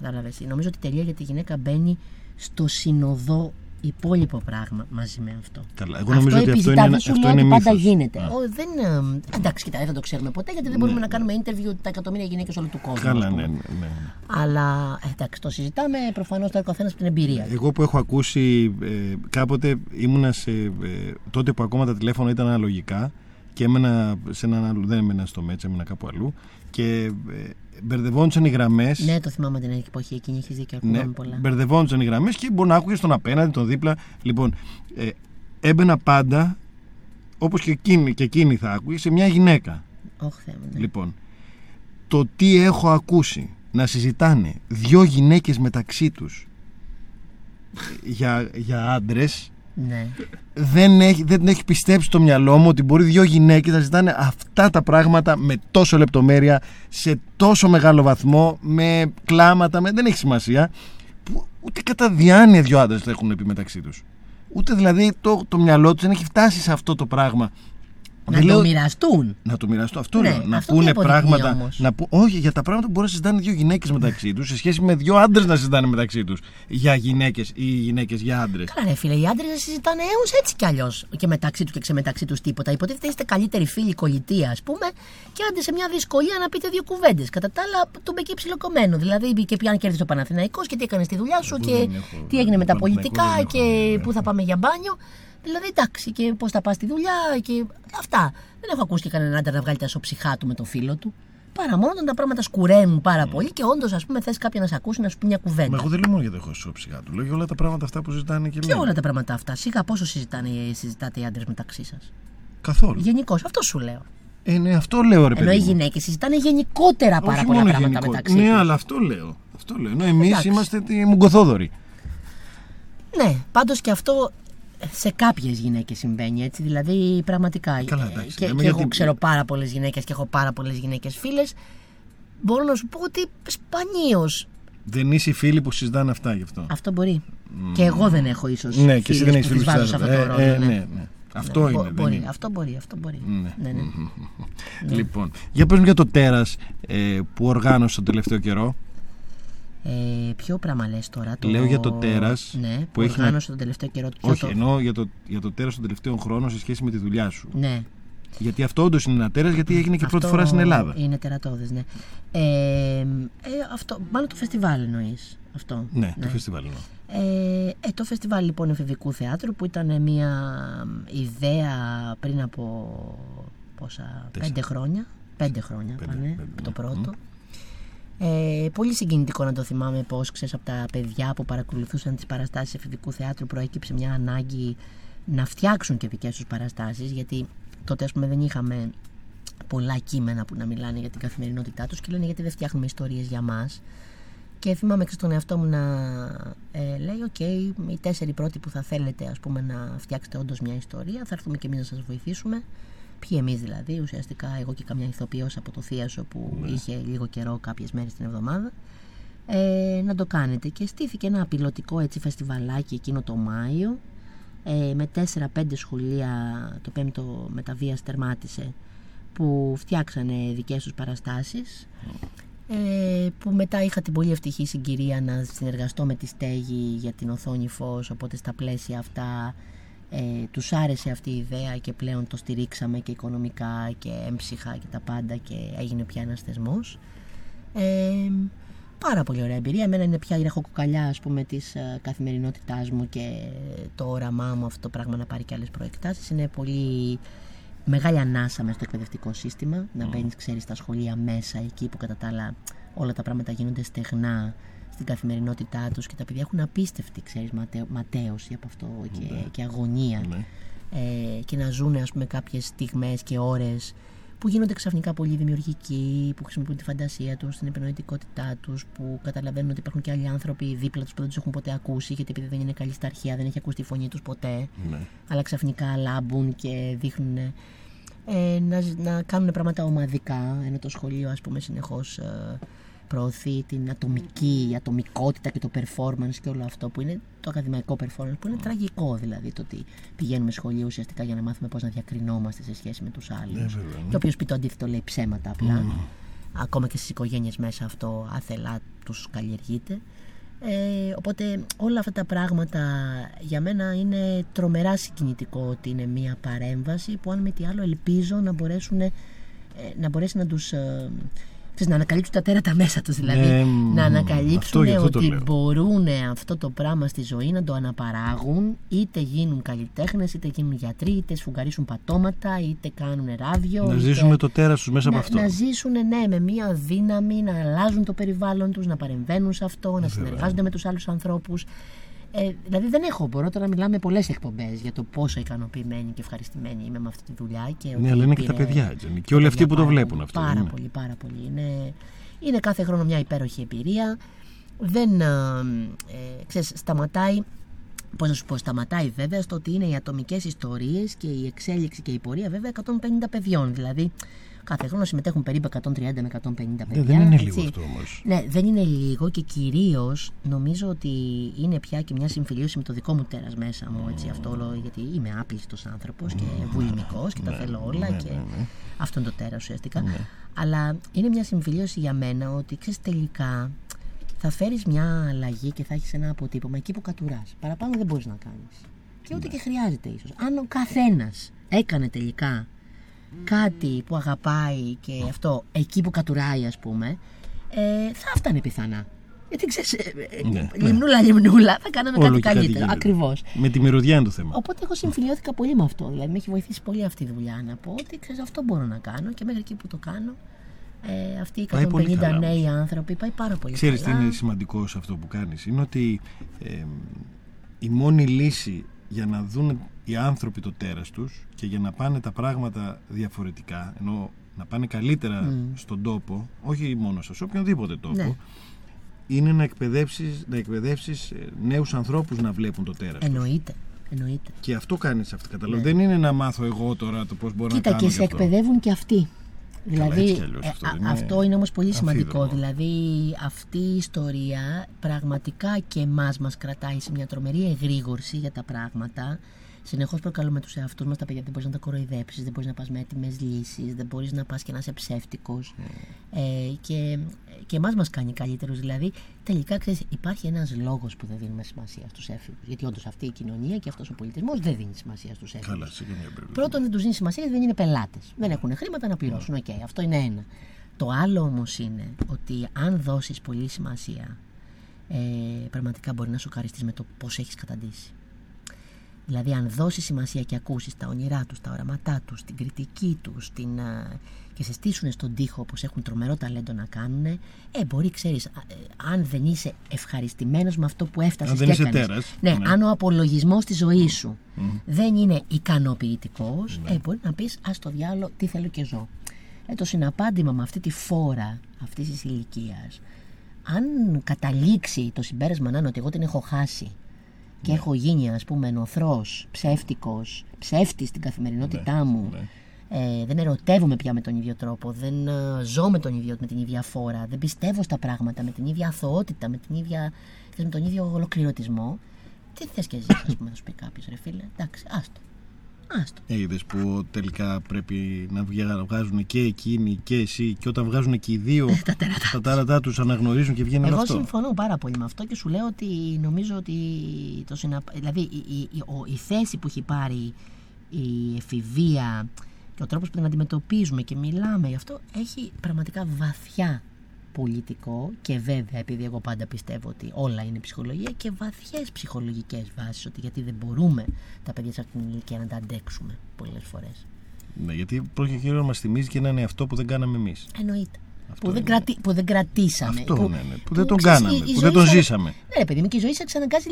Κατάλαβες, νομίζω ότι η τελεία για τη γυναίκα μπαίνει στο συνοδό υπόλοιπο πράγμα μαζί με αυτό. Καλά, εγώ νομίζω ότι αυτό είναι ένα μύθος. Αυτό είναι πάντα γίνεται. Εντάξει, κοιτάξτε, δεν το ξέρουμε ποτέ, γιατί δεν μπορούμε να κάνουμε interview τα εκατομμύρια γυναίκες όλου του κόσμου. Καλά, ναι. Αλλά εντάξει, το συζητάμε προφανώς ο καθένας από την εμπειρία. Εγώ που έχω ακούσει κάποτε, ήμουνα σε. Τότε που ακόμα τα τηλέφωνα ήταν αναλογικά και έμενα σε έναν άλλο. Δεν έμενα στο Μέτσα, έμενα κάπου αλλού. Και μπερδευόντουσαν οι γραμμές. Ναι, το θυμάμαι την εποχή εκείνη, έχεις δίκιο. Ναι, πολλά. Μπερδευόντουσαν οι γραμμές και μπορεί να άκουγες τον απέναντι, τον δίπλα. Λοιπόν, έμπαινα πάντα, όπως και εκείνη θα άκουγε, σε μια γυναίκα. Ναι. Λοιπόν, το τι έχω ακούσει να συζητάνε δύο γυναίκες μεταξύ τους για άντρες. Ναι. Δεν έχει πιστέψει το μυαλό μου ότι μπορεί δύο γυναίκες να ζητάνε αυτά τα πράγματα με τόσο λεπτομέρεια, σε τόσο μεγάλο βαθμό, με κλάματα, δεν έχει σημασία, που ούτε κατά διάνοια δύο άντρες το έχουν πει μεταξύ τους. Ούτε δηλαδή το μυαλό τους δεν έχει φτάσει σε αυτό το πράγμα. Να το μοιραστούν. Αυτό λέω. Ναι, να πούνε πράγματα. Όχι, για τα πράγματα που μπορεί να συζητάνε δύο γυναίκες μεταξύ τους, σε σχέση με δύο άντρες να συζητάνε μεταξύ τους. Για γυναίκες ή γυναίκες για άντρες. Καλά, ρε φίλε, οι άντρες να συζητάνε έως έτσι κι αλλιώς. Και μεταξύ τους και ξεμεταξύ τους τίποτα. Υποτίθεται είστε καλύτεροι φίλοι, κολλητοί, ας πούμε, και άντε σε μια δυσκολία να πείτε δύο κουβέντες. Κατά τα άλλα, το μπεκεί ψιλοκομμένο. Δηλαδή, και ποια αν κέρδισε ο Παναθηναϊκός και τι έκανε στη δουλειά σου και τι έγινε με τα πολιτικά και πού θα πάμε για μπάνιο. Δηλαδή, εντάξει, και πώς θα πας στη δουλειά και αυτά. Δεν έχω ακούσει και κανέναν άντρα να βγάλει τα σοψυχά του με το φίλο του. Παρά μόνο όταν τα πράγματα σκουραίνουν πάρα πολύ και όντως, ας πούμε, θες κάποιον να σε ακούσει να σου πει μια κουβέντα. Μα εγώ δεν λέω μόνο για τα σοψυχά του. Λέω για όλα τα πράγματα αυτά που συζητάνε και εμένα. Και όλα τα πράγματα αυτά. Σίγα πόσο συζητάτε οι άντρες μεταξύ σας. Καθόλου. Γενικώς, αυτό σου λέω. Ναι, αυτό λέω ρε παιδί. Ενώ οι γυναίκες συζητάνε γενικότερα πάρα πολλά πράγματα μεταξύ τους. Ναι, αλλά αυτό λέω. Ενώ εμείς είμαστε τη μουγκοθόδωροι. Ναι, πάντως και αυτό. Σε κάποιες γυναίκες συμβαίνει έτσι, δηλαδή πραγματικά. Καλά, εντάξει, και εγώ ξέρω πάρα πολλές γυναίκες και έχω πάρα πολλές γυναίκες φίλες. Μπορώ να σου πω ότι σπανίως. Δεν είσαι οι φίλοι που συζητάνε αυτά γι' αυτό. Αυτό μπορεί. Και εγώ δεν έχω ίσως. Ναι, και εσύ δεν έχεις φίλους που συζητάνε. Ναι. Αυτό είναι. Μπορεί, αυτό μπορεί. Ναι. Λοιπόν, για πες μου για το τέρας που οργάνωσε τον τελευταίο καιρό. Ποιο πράγμα λες τώρα? Λέω για το τέρας που έχει οργάνωσε τον τελευταίο καιρό. Όχι, εννοώ για το τέρας των τελευταίων χρόνων σε σχέση με τη δουλειά σου. Ναι. Γιατί αυτό όντως είναι ένα τέρας, γιατί έγινε και αυτό πρώτη φορά στην Ελλάδα. Είναι τερατώδες, ναι. Αυτό, μάλλον το φεστιβάλ εννοείς. Αυτό. Ναι. Το φεστιβάλ εννοώ. Το φεστιβάλ λοιπόν εφηβικού θεάτρου που ήταν μια ιδέα πριν από πόσα, 5 χρόνια. 5 χρόνια πάνε, το πρώτο. Πολύ συγκινητικό να το θυμάμαι πως, ξέρεις, από τα παιδιά που παρακολουθούσαν τις παραστάσεις εφηβικού θεάτρου προέκυψε μια ανάγκη να φτιάξουν και δικές τους παραστάσεις, γιατί τότε, ας πούμε, δεν είχαμε πολλά κείμενα που να μιλάνε για την καθημερινότητά τους και λένε γιατί δεν φτιάχνουμε ιστορίες για μας. Και θυμάμαι στον εαυτό μου να λέει οι 4 πρώτοι που θα θέλετε, ας πούμε, να φτιάξετε όντως μια ιστορία, θα έρθουμε και εμείς να σας βοηθήσουμε. Ποιοι εμείς δηλαδή, ουσιαστικά εγώ και καμιά ηθοποιός από το Θίασο που είχε λίγο καιρό, κάποιες μέρες την εβδομάδα, να το κάνετε. Και στήθηκε ένα πιλωτικό έτσι φεστιβαλάκι εκείνο το Μάιο, με 4-5 σχολεία, το 5ο μεταβίας τερμάτισε, που φτιάξανε δικές τους παραστάσεις, που μετά είχα την πολύ ευτυχή συγκυρία να συνεργαστώ με τη Στέγη για την Οθόνη Φως, οπότε στα πλαίσια αυτά τους άρεσε αυτή η ιδέα και πλέον το στηρίξαμε και οικονομικά και έμψυχα και τα πάντα και έγινε πια ένας θεσμός. Πάρα πολύ ωραία εμπειρία. Εμένα είναι πια η ραχοκοκαλιά, ας πούμε, της καθημερινότητάς μου και το όραμά μου αυτό το πράγμα να πάρει και άλλες προεκτάσεις. Είναι πολύ μεγάλη ανάσα μέσα στο εκπαιδευτικό σύστημα, να μπαίνεις, ξέρεις, στα σχολεία μέσα εκεί που κατά τα άλλα όλα τα πράγματα γίνονται στεγνά στην καθημερινότητά τους και τα παιδιά έχουν απίστευτη, ξέρεις, ματέωση από αυτό και, και αγωνία. Ναι. Και να ζουν, ας πούμε, κάποιες στιγμές και ώρες που γίνονται ξαφνικά πολύ δημιουργικοί, που χρησιμοποιούν τη φαντασία τους, την επινοητικότητά τους, που καταλαβαίνουν ότι υπάρχουν και άλλοι άνθρωποι δίπλα τους που δεν τους έχουν ποτέ ακούσει, γιατί επειδή δεν είναι καλή στα αρχεία, δεν έχει ακούσει τη φωνή τους ποτέ. Ναι. Αλλά ξαφνικά λάμπουν και δείχνουν να κάνουν πράγματα ομαδικά, ενώ το σχολείο, ας πούμε, συνεχώς προωθεί την ατομική, η ατομικότητα και το performance και όλο αυτό που είναι το ακαδημαϊκό performance, που είναι τραγικό, δηλαδή το ότι πηγαίνουμε σχολείο ουσιαστικά για να μάθουμε πώς να διακρινόμαστε σε σχέση με τους άλλους. Και όποιος πει το αντίθετο λέει ψέματα απλά. Ακόμα και στις οικογένειες μέσα αυτό άθελά τους καλλιεργείται. Οπότε όλα αυτά τα πράγματα για μένα είναι τρομερά συγκινητικό ότι είναι μια παρέμβαση που αν με τι άλλο ελπίζω να μπορέσουν να μπορέσει να τους... να ανακαλύψουν τα τέρατα μέσα τους, δηλαδή να ανακαλύψουν ότι μπορούν αυτό το πράγμα στη ζωή να το αναπαράγουν, είτε γίνουν καλλιτέχνες, είτε γίνουν γιατροί, είτε σφουγγαρίσουν πατώματα, είτε κάνουν ράδιο. Να ζήσουν με το τέρας τους μέσα από αυτό. Να ζήσουν, ναι, με μια δύναμη, να αλλάζουν το περιβάλλον τους, να παρεμβαίνουν σε αυτό, να συνεργάζονται με τους άλλους ανθρώπους. Δηλαδή δεν έχω, μπορώ τώρα να μιλάμε πολλές εκπομπές για το πόσο ικανοποιημένη και ευχαριστημένη είμαι με αυτή τη δουλειά. Και ναι, αλλά είναι και τα παιδιά, έτσι. Και όλοι αυτοί που το βλέπουν αυτό. Πάρα πολύ. Είναι κάθε χρόνο μια υπέροχη εμπειρία. Δεν, ξέρεις, σταματάει, πώς να σου πω, σταματάει βέβαια στο ότι είναι οι ατομικές ιστορίες και η εξέλιξη και η πορεία βέβαια 150 παιδιών, δηλαδή. Κάθε χρόνο συμμετέχουν περίπου 130 με 150 παιδιά. Δεν είναι λίγο αυτό όμως. Ναι, δεν είναι λίγο και κυρίως νομίζω ότι είναι πια και μια συμφιλίωση με το δικό μου τέρας μέσα μου. Έτσι, αυτό όλο, γιατί είμαι άπλιστος άνθρωπος και βουλημικός και τα θέλω όλα. Αυτό είναι το τέρας ουσιαστικά. Αλλά είναι μια συμφιλίωση για μένα ότι ξέρεις τελικά θα φέρεις μια αλλαγή και θα έχεις ένα αποτύπωμα εκεί που κατουράς. Παραπάνω δεν μπορείς να κάνεις. Και ούτε και χρειάζεται ίσως. Αν ο καθένας έκανε τελικά κάτι που αγαπάει και αυτό εκεί που κατουράει, ας πούμε, θα φτάνε πιθανά. Γιατί ξέρεις, λιμνούλα, θα κάναμε κάτι καλύτερο. Ακριβώς. Με τη μυρωδιά είναι το θέμα. Οπότε εγώ συμφιλιώθηκα πολύ με αυτό. Δηλαδή με έχει βοηθήσει πολύ αυτή η δουλειά να πω ότι ξέρεις, αυτό μπορώ να κάνω και μέχρι εκεί που το κάνω. Αυτοί οι 150 νέοι άνθρωποι πάει πάρα πολύ καλά. Ξέρεις τι είναι σημαντικό σε αυτό που κάνεις? Είναι ότι η μόνη λύση για να δουν οι άνθρωποι το τέρας τους και για να πάνε τα πράγματα διαφορετικά, ενώ να πάνε καλύτερα στον τόπο, όχι μόνο σας, οποιονδήποτε τόπο, είναι να εκπαιδεύσεις νέους ανθρώπους να βλέπουν το τέρας τους. Εννοείται. Και αυτό κάνεις αυτή, καταλαβαίνω. Δεν είναι να μάθω εγώ τώρα το πώς μπορώ να κάνω. Κοίτα, και σε εκπαιδεύουν και αυτοί. Δηλαδή, αυτό είναι όμως πολύ σημαντικό. Δηλαδή, αυτή η ιστορία πραγματικά και εμάς μας κρατάει σε μια τρομερή εγρήγορση για τα πράγματα. Συνεχώς προκαλούμε τους εαυτούς μας τα παιδιά. Δεν μπορείς να τα κοροϊδέψεις, δεν μπορείς να πας με έτοιμες λύσεις, δεν μπορείς να πας και να είσαι ψεύτικος. Και εμάς μας κάνει καλύτερους. Δηλαδή, τελικά ξέρεις, υπάρχει ένας λόγος που δεν δίνουμε σημασία στους έφηβους. Γιατί όντως αυτή η κοινωνία και αυτός ο πολιτισμός δεν δίνει σημασία στους έφηβους. Πρώτον, δεν τους δίνει σημασία γιατί δεν είναι πελάτες. Δεν έχουν χρήματα να πληρώσουν. Αυτό είναι ένα. Το άλλο όμως είναι ότι αν δώσεις πολύ σημασία, πραγματικά μπορεί να σοκαριστείς με το πώς έχεις καταντήσει. Δηλαδή, αν δώσεις σημασία και ακούσεις τα όνειρά τους, τα οραματά τους, την κριτική τους και σε στήσουν στον τοίχο όπως έχουν τρομερό ταλέντο να κάνουν, μπορεί, ξέρεις, αν δεν είσαι ευχαριστημένος με αυτό που έφτασες και έκανες, αν ο απολογισμός της ζωής σου δεν είναι ικανοποιητικός, μπορεί να πεις ας το διάλο τι θέλω και ζω. Το συναπάντημα με αυτή τη φόρα αυτής της ηλικίας, αν καταλήξει το συμπέρασμα να είναι ότι εγώ την έχω χάσει και έχω γίνει, ας πούμε, νοθρός, ψεύτικος, ψεύτης στην καθημερινότητά μου. Δεν ερωτεύομαι πια με τον ίδιο τρόπο, δεν ζω με την ίδια φόρα, δεν πιστεύω στα πράγματα με την ίδια αθωότητα, με τον ίδιο ολοκληρωτισμό. Τι θες και ζεις, ας πούμε, να σου πει κάποιος, ρε φίλε, εντάξει, άστο. Είδες που τελικά πρέπει να βγάζουν και εκείνοι και εσύ, και όταν βγάζουν και οι δύο τα τέρατά τους αναγνωρίζουν και βγαίνουν. Εγώ συμφωνώ πάρα πολύ με αυτό και σου λέω ότι νομίζω ότι δηλαδή η θέση που έχει πάρει η εφηβεία και ο τρόπος που την αντιμετωπίζουμε και μιλάμε γι' αυτό έχει πραγματικά βαθιά πολιτικό και βέβαια, επειδή εγώ πάντα πιστεύω ότι όλα είναι ψυχολογία και βαθιές ψυχολογικές βάσεις, ότι γιατί δεν μπορούμε τα παιδιά σε αυτήν την ηλικία να τα αντέξουμε πολλές φορές. Ναι, γιατί πρώτα και κύριο μας θυμίζει και έναν εαυτό που δεν κάναμε εμείς. Εννοείται. Που δεν κρατήσαμε. Αυτό, που δεν τον κάναμε, που δεν τον ζήσαμε. Ναι, ρε παιδί μου, και η ζωή σε εξαναγκάζει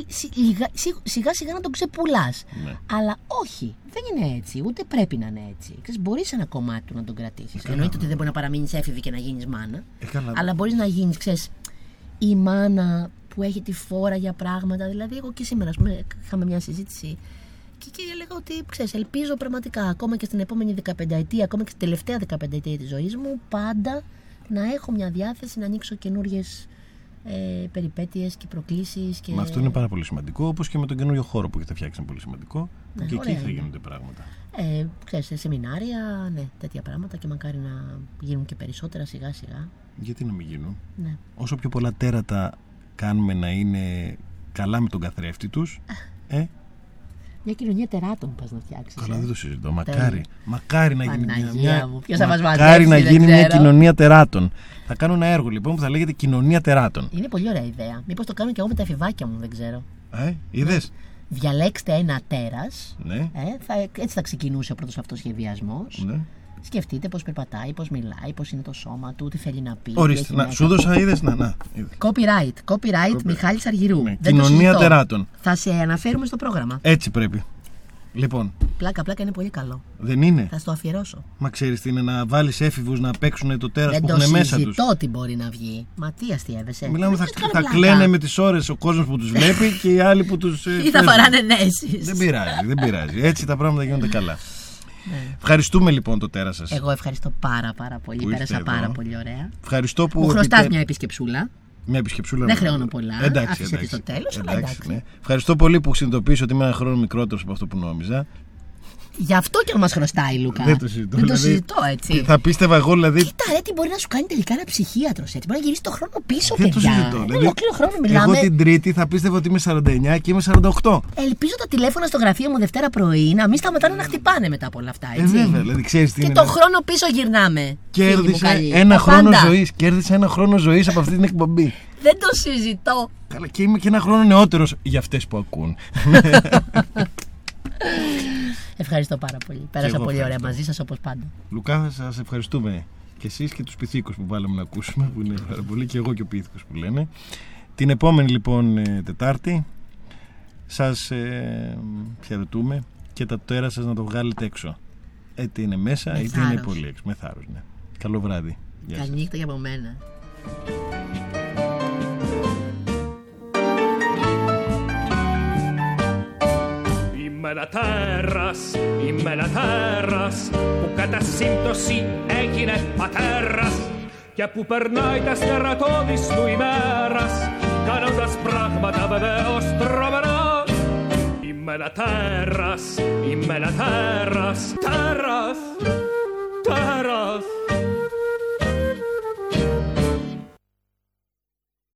σιγά σιγά να τον ξεπουλάς. Ναι. Αλλά όχι, δεν είναι έτσι, ούτε πρέπει να είναι έτσι. Μπορείς ένα κομμάτι του να τον κρατήσεις. Εννοείται ότι δεν μπορεί να παραμείνεις έφηβη και να γίνεις μάνα. Αλλά μπορείς να γίνεις, ξέρεις, η μάνα που έχει τη φόρα για πράγματα. Δηλαδή, εγώ και σήμερα, ας πούμε, είχαμε μια συζήτηση. Και έλεγα ότι, ξέρεις, ελπίζω πραγματικά ακόμα και στην επόμενη 15ετία, ακόμα και στην τελευταία 15ετία της ζωής μου, πάντα να έχω μια διάθεση να ανοίξω καινούριες περιπέτειες και προκλήσεις. Και... μα αυτό είναι πάρα πολύ σημαντικό, όπως και με τον καινούριο χώρο που έχετε φτιάξει είναι πολύ σημαντικό. Ναι, και εκεί θα γίνονται πράγματα. Ξέρεις, σεμινάρια, ναι, τέτοια πράγματα και μακάρι να γίνουν και περισσότερα σιγά σιγά. Γιατί να μην γίνουν. Ναι. Όσο πιο πολλά τέρατα κάνουμε να είναι καλά με τον καθρέφτη τους. Μια κοινωνία τεράτων πας να φτιάξεις. Καλά, δεν το συζητώ. Μακάρι να γίνει μια κοινωνία τεράτων. Θα κάνω ένα έργο λοιπόν που θα λέγεται Κοινωνία Τεράτων. Είναι πολύ ωραία ιδέα. Μήπως το κάνω και εγώ με τα εφηβάκια μου, δεν ξέρω. Είδες. Διαλέξτε ένα τέρας. Ναι. Έτσι θα ξεκινούσε ο πρώτος αυτοσχεδιασμός. Ναι. Σκεφτείτε πώς περπατάει, πώς μιλάει, πώς είναι το σώμα του, τι θέλει να πει. Ορίστε, σου δώσα, είδες, να. Copyright, Μιχάλης Αργυρού. Ναι. Κοινωνία Τεράτων. Θα σε αναφέρουμε στο πρόγραμμα. Έτσι πρέπει. Λοιπόν. Πλάκα είναι πολύ καλό. Δεν είναι. Θα στο αφιερώσω. Μα ξέρεις τι είναι, να βάλεις έφηβους να παίξουν το τέρας που έχουν μέσα τους. Δεν το συζητώ τι μπορεί να βγει. Μα τι αστείευεσαι. Μιλάμε θα κλαίνε με τις ώρες ο κόσμος που τους βλέπει και οι άλλοι που τους. Ή θα παράνε νέσεις. Δεν πειράζει. Έτσι τα πράγματα γίνονται καλά. Ναι. Ευχαριστούμε λοιπόν το τέρας σας. Εγώ ευχαριστώ πάρα πολύ. Πέρασα πάρα πολύ ωραία. Ευχαριστώ που. Μου χρωστάς μια επισκεψούλα. Δεν χρεώνω πολλά. Εντάξει. Στο τέλος, εντάξει. Ναι. Ευχαριστώ πολύ που συνειδητοποίησα ότι είμαι ένα χρόνο μικρότερος από αυτό που νόμιζα. Γι' αυτό και μας χρωστάει, Λούκα. Δεν το συζητώ έτσι. Θα πίστευα εγώ δηλαδή. Κοίτα, τι μπορεί να σου κάνει τελικά ένα ψυχίατρος έτσι. Μπορεί να γυρίσει το χρόνο πίσω, παιδιά. Ολόκληρο χρόνο μιλάμε. Εγώ την Τρίτη θα πίστευα ότι είμαι 49 και είμαι 48. Ελπίζω τα τηλέφωνα στο γραφείο μου Δευτέρα πρωί να μην σταματάνε να χτυπάνε μετά από όλα αυτά. Έτσι. Δηλαδή, ξέρεις τι είναι. Και το χρόνο πίσω γυρνάμε. Κέρδισα ένα χρόνο ζωής από αυτή την εκπομπή. Δεν το συζητώ. Καλά, και είμαι και ένα χρόνο νεότερος για αυτές που ακούν. Ευχαριστώ πάρα πολύ. Πέρασα πολύ ωραία μαζί σας όπως πάντα. Λουκά, σας ευχαριστούμε και εσείς και τους πυθίκους που βάλαμε να ακούσουμε, που είναι πάρα πολύ, και εγώ και ο πυθίκος που λένε. Την επόμενη λοιπόν Τετάρτη σας χαιρετούμε και τα τέρα σας να το βγάλετε έξω. Είτε είναι μέσα είτε είναι πολύ έξω. Με θάρρος, ναι. Καλό βράδυ. Καλή νύχτα και από μένα. Είμαι ένα τέρας που κατά σύμπτωση έγινε πατέρας και που περνάει τα στερατώδης του ημέρας κάνοντας πράγματα βεβαίως τρομερά. Είμαι ένα τέρας.